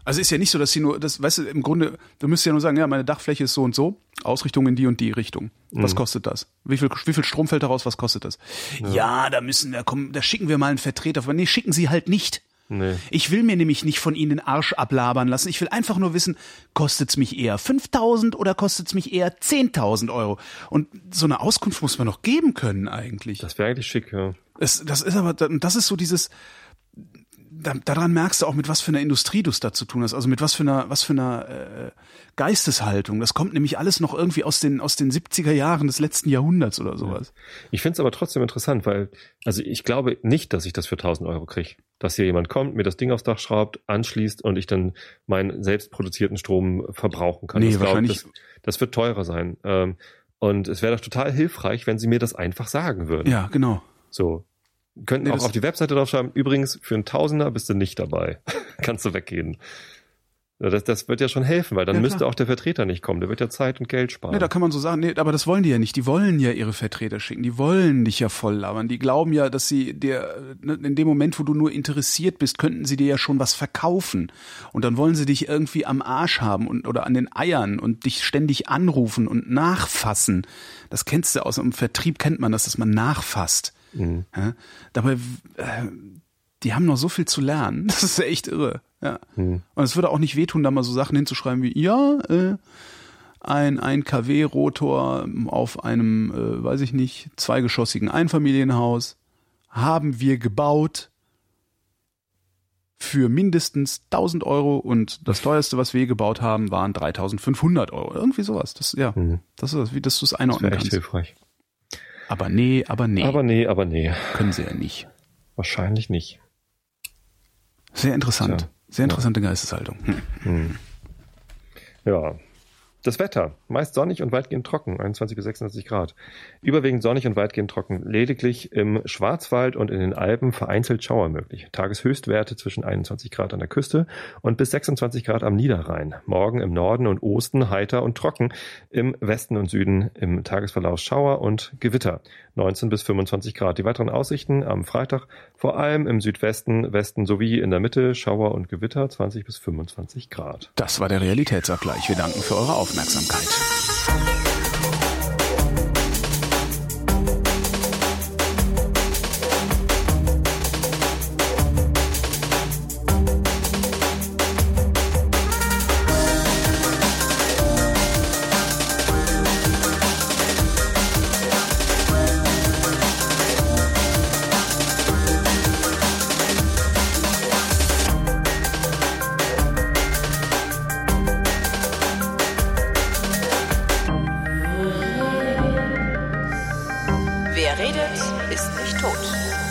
Also ist ja nicht so, dass sie nur, das, weißt du, im Grunde, du müsstest ja nur sagen, ja, meine Dachfläche ist so und so, Ausrichtung in die und die Richtung. Was mhm. kostet das? Wie viel, wie viel Strom fällt daraus, was kostet das? Ja, ja da müssen wir kommen, da schicken wir mal einen Vertreter. Nee, schicken sie halt nicht. Nee. Ich will mir nämlich nicht von ihnen den Arsch ablabern lassen. Ich will einfach nur wissen, kostet's mich eher fünftausend oder kostet's mich eher zehntausend Euro? Und so eine Auskunft muss man noch geben können eigentlich. Das wäre eigentlich schick, ja. Es, das ist aber, das ist so dieses, da, daran merkst du auch, mit was für einer Industrie du es da zu tun hast. Also mit was für einer, was für einer äh, Geisteshaltung. Das kommt nämlich alles noch irgendwie aus den, aus den siebziger Jahren des letzten Jahrhunderts oder sowas. Ja. Ich finde es aber trotzdem interessant, weil, also ich glaube nicht, dass ich das für tausend Euro kriege. Dass hier jemand kommt, mir das Ding aufs Dach schraubt, anschließt und ich dann meinen selbst produzierten Strom verbrauchen kann. Nee, das, wahrscheinlich glaub, das, das wird teurer sein. Und es wäre doch total hilfreich, wenn sie mir das einfach sagen würden. Ja, genau. So. Könnten nee, auch auf die Webseite draufschreiben, übrigens, für einen Tausender bist du nicht dabei. Kannst du weggehen. Das, das wird ja schon helfen, weil dann ja, müsste auch der Vertreter nicht kommen. Der wird ja Zeit und Geld sparen. Nee, da kann man so sagen, nee, aber das wollen die ja nicht. Die wollen ja ihre Vertreter schicken. Die wollen dich ja voll labern. Die glauben ja, dass sie dir, in dem Moment, wo du nur interessiert bist, könnten sie dir ja schon was verkaufen. Und dann wollen sie dich irgendwie am Arsch haben und oder an den Eiern und dich ständig anrufen und nachfassen. Das kennst du aus einem Vertrieb, kennt man das, dass man nachfasst. Mhm. Ja, dabei, äh, die haben noch so viel zu lernen. Das ist echt irre. Ja. Mhm. Und es würde auch nicht wehtun, da mal so Sachen hinzuschreiben wie, ja, äh, ein, ein K W-Rotor auf einem, äh, weiß ich nicht, zweigeschossigen Einfamilienhaus haben wir gebaut für mindestens tausend Euro und das teuerste, was wir gebaut haben, waren dreitausendfünfhundert Euro. Irgendwie sowas. Das, ja, mhm. das ist das, wie das du es einordnen kannst. Das wäre echt hilfreich. Aber nee, aber nee. Aber nee, aber nee. Können sie ja nicht. Wahrscheinlich nicht. Sehr interessant. Ja. Sehr interessante ja. Geisteshaltung. Hm. Hm. Ja. Das Wetter. Meist sonnig und weitgehend trocken. einundzwanzig bis sechsundzwanzig Grad. Überwiegend sonnig und weitgehend trocken. Lediglich im Schwarzwald und in den Alpen vereinzelt Schauer möglich. Tageshöchstwerte zwischen einundzwanzig Grad an der Küste und bis sechsundzwanzig Grad am Niederrhein. Morgen im Norden und Osten heiter und trocken. Im Westen und Süden im Tagesverlauf Schauer und Gewitter. neunzehn bis fünfundzwanzig Grad. Die weiteren Aussichten am Freitag vor allem im Südwesten, Westen sowie in der Mitte Schauer und Gewitter. zwanzig bis fünfundzwanzig Grad. Das war der Realitätsabgleich. Wir danken für eure Aufmerksamkeit. Aufmerksamkeit. Redet ist nicht tot.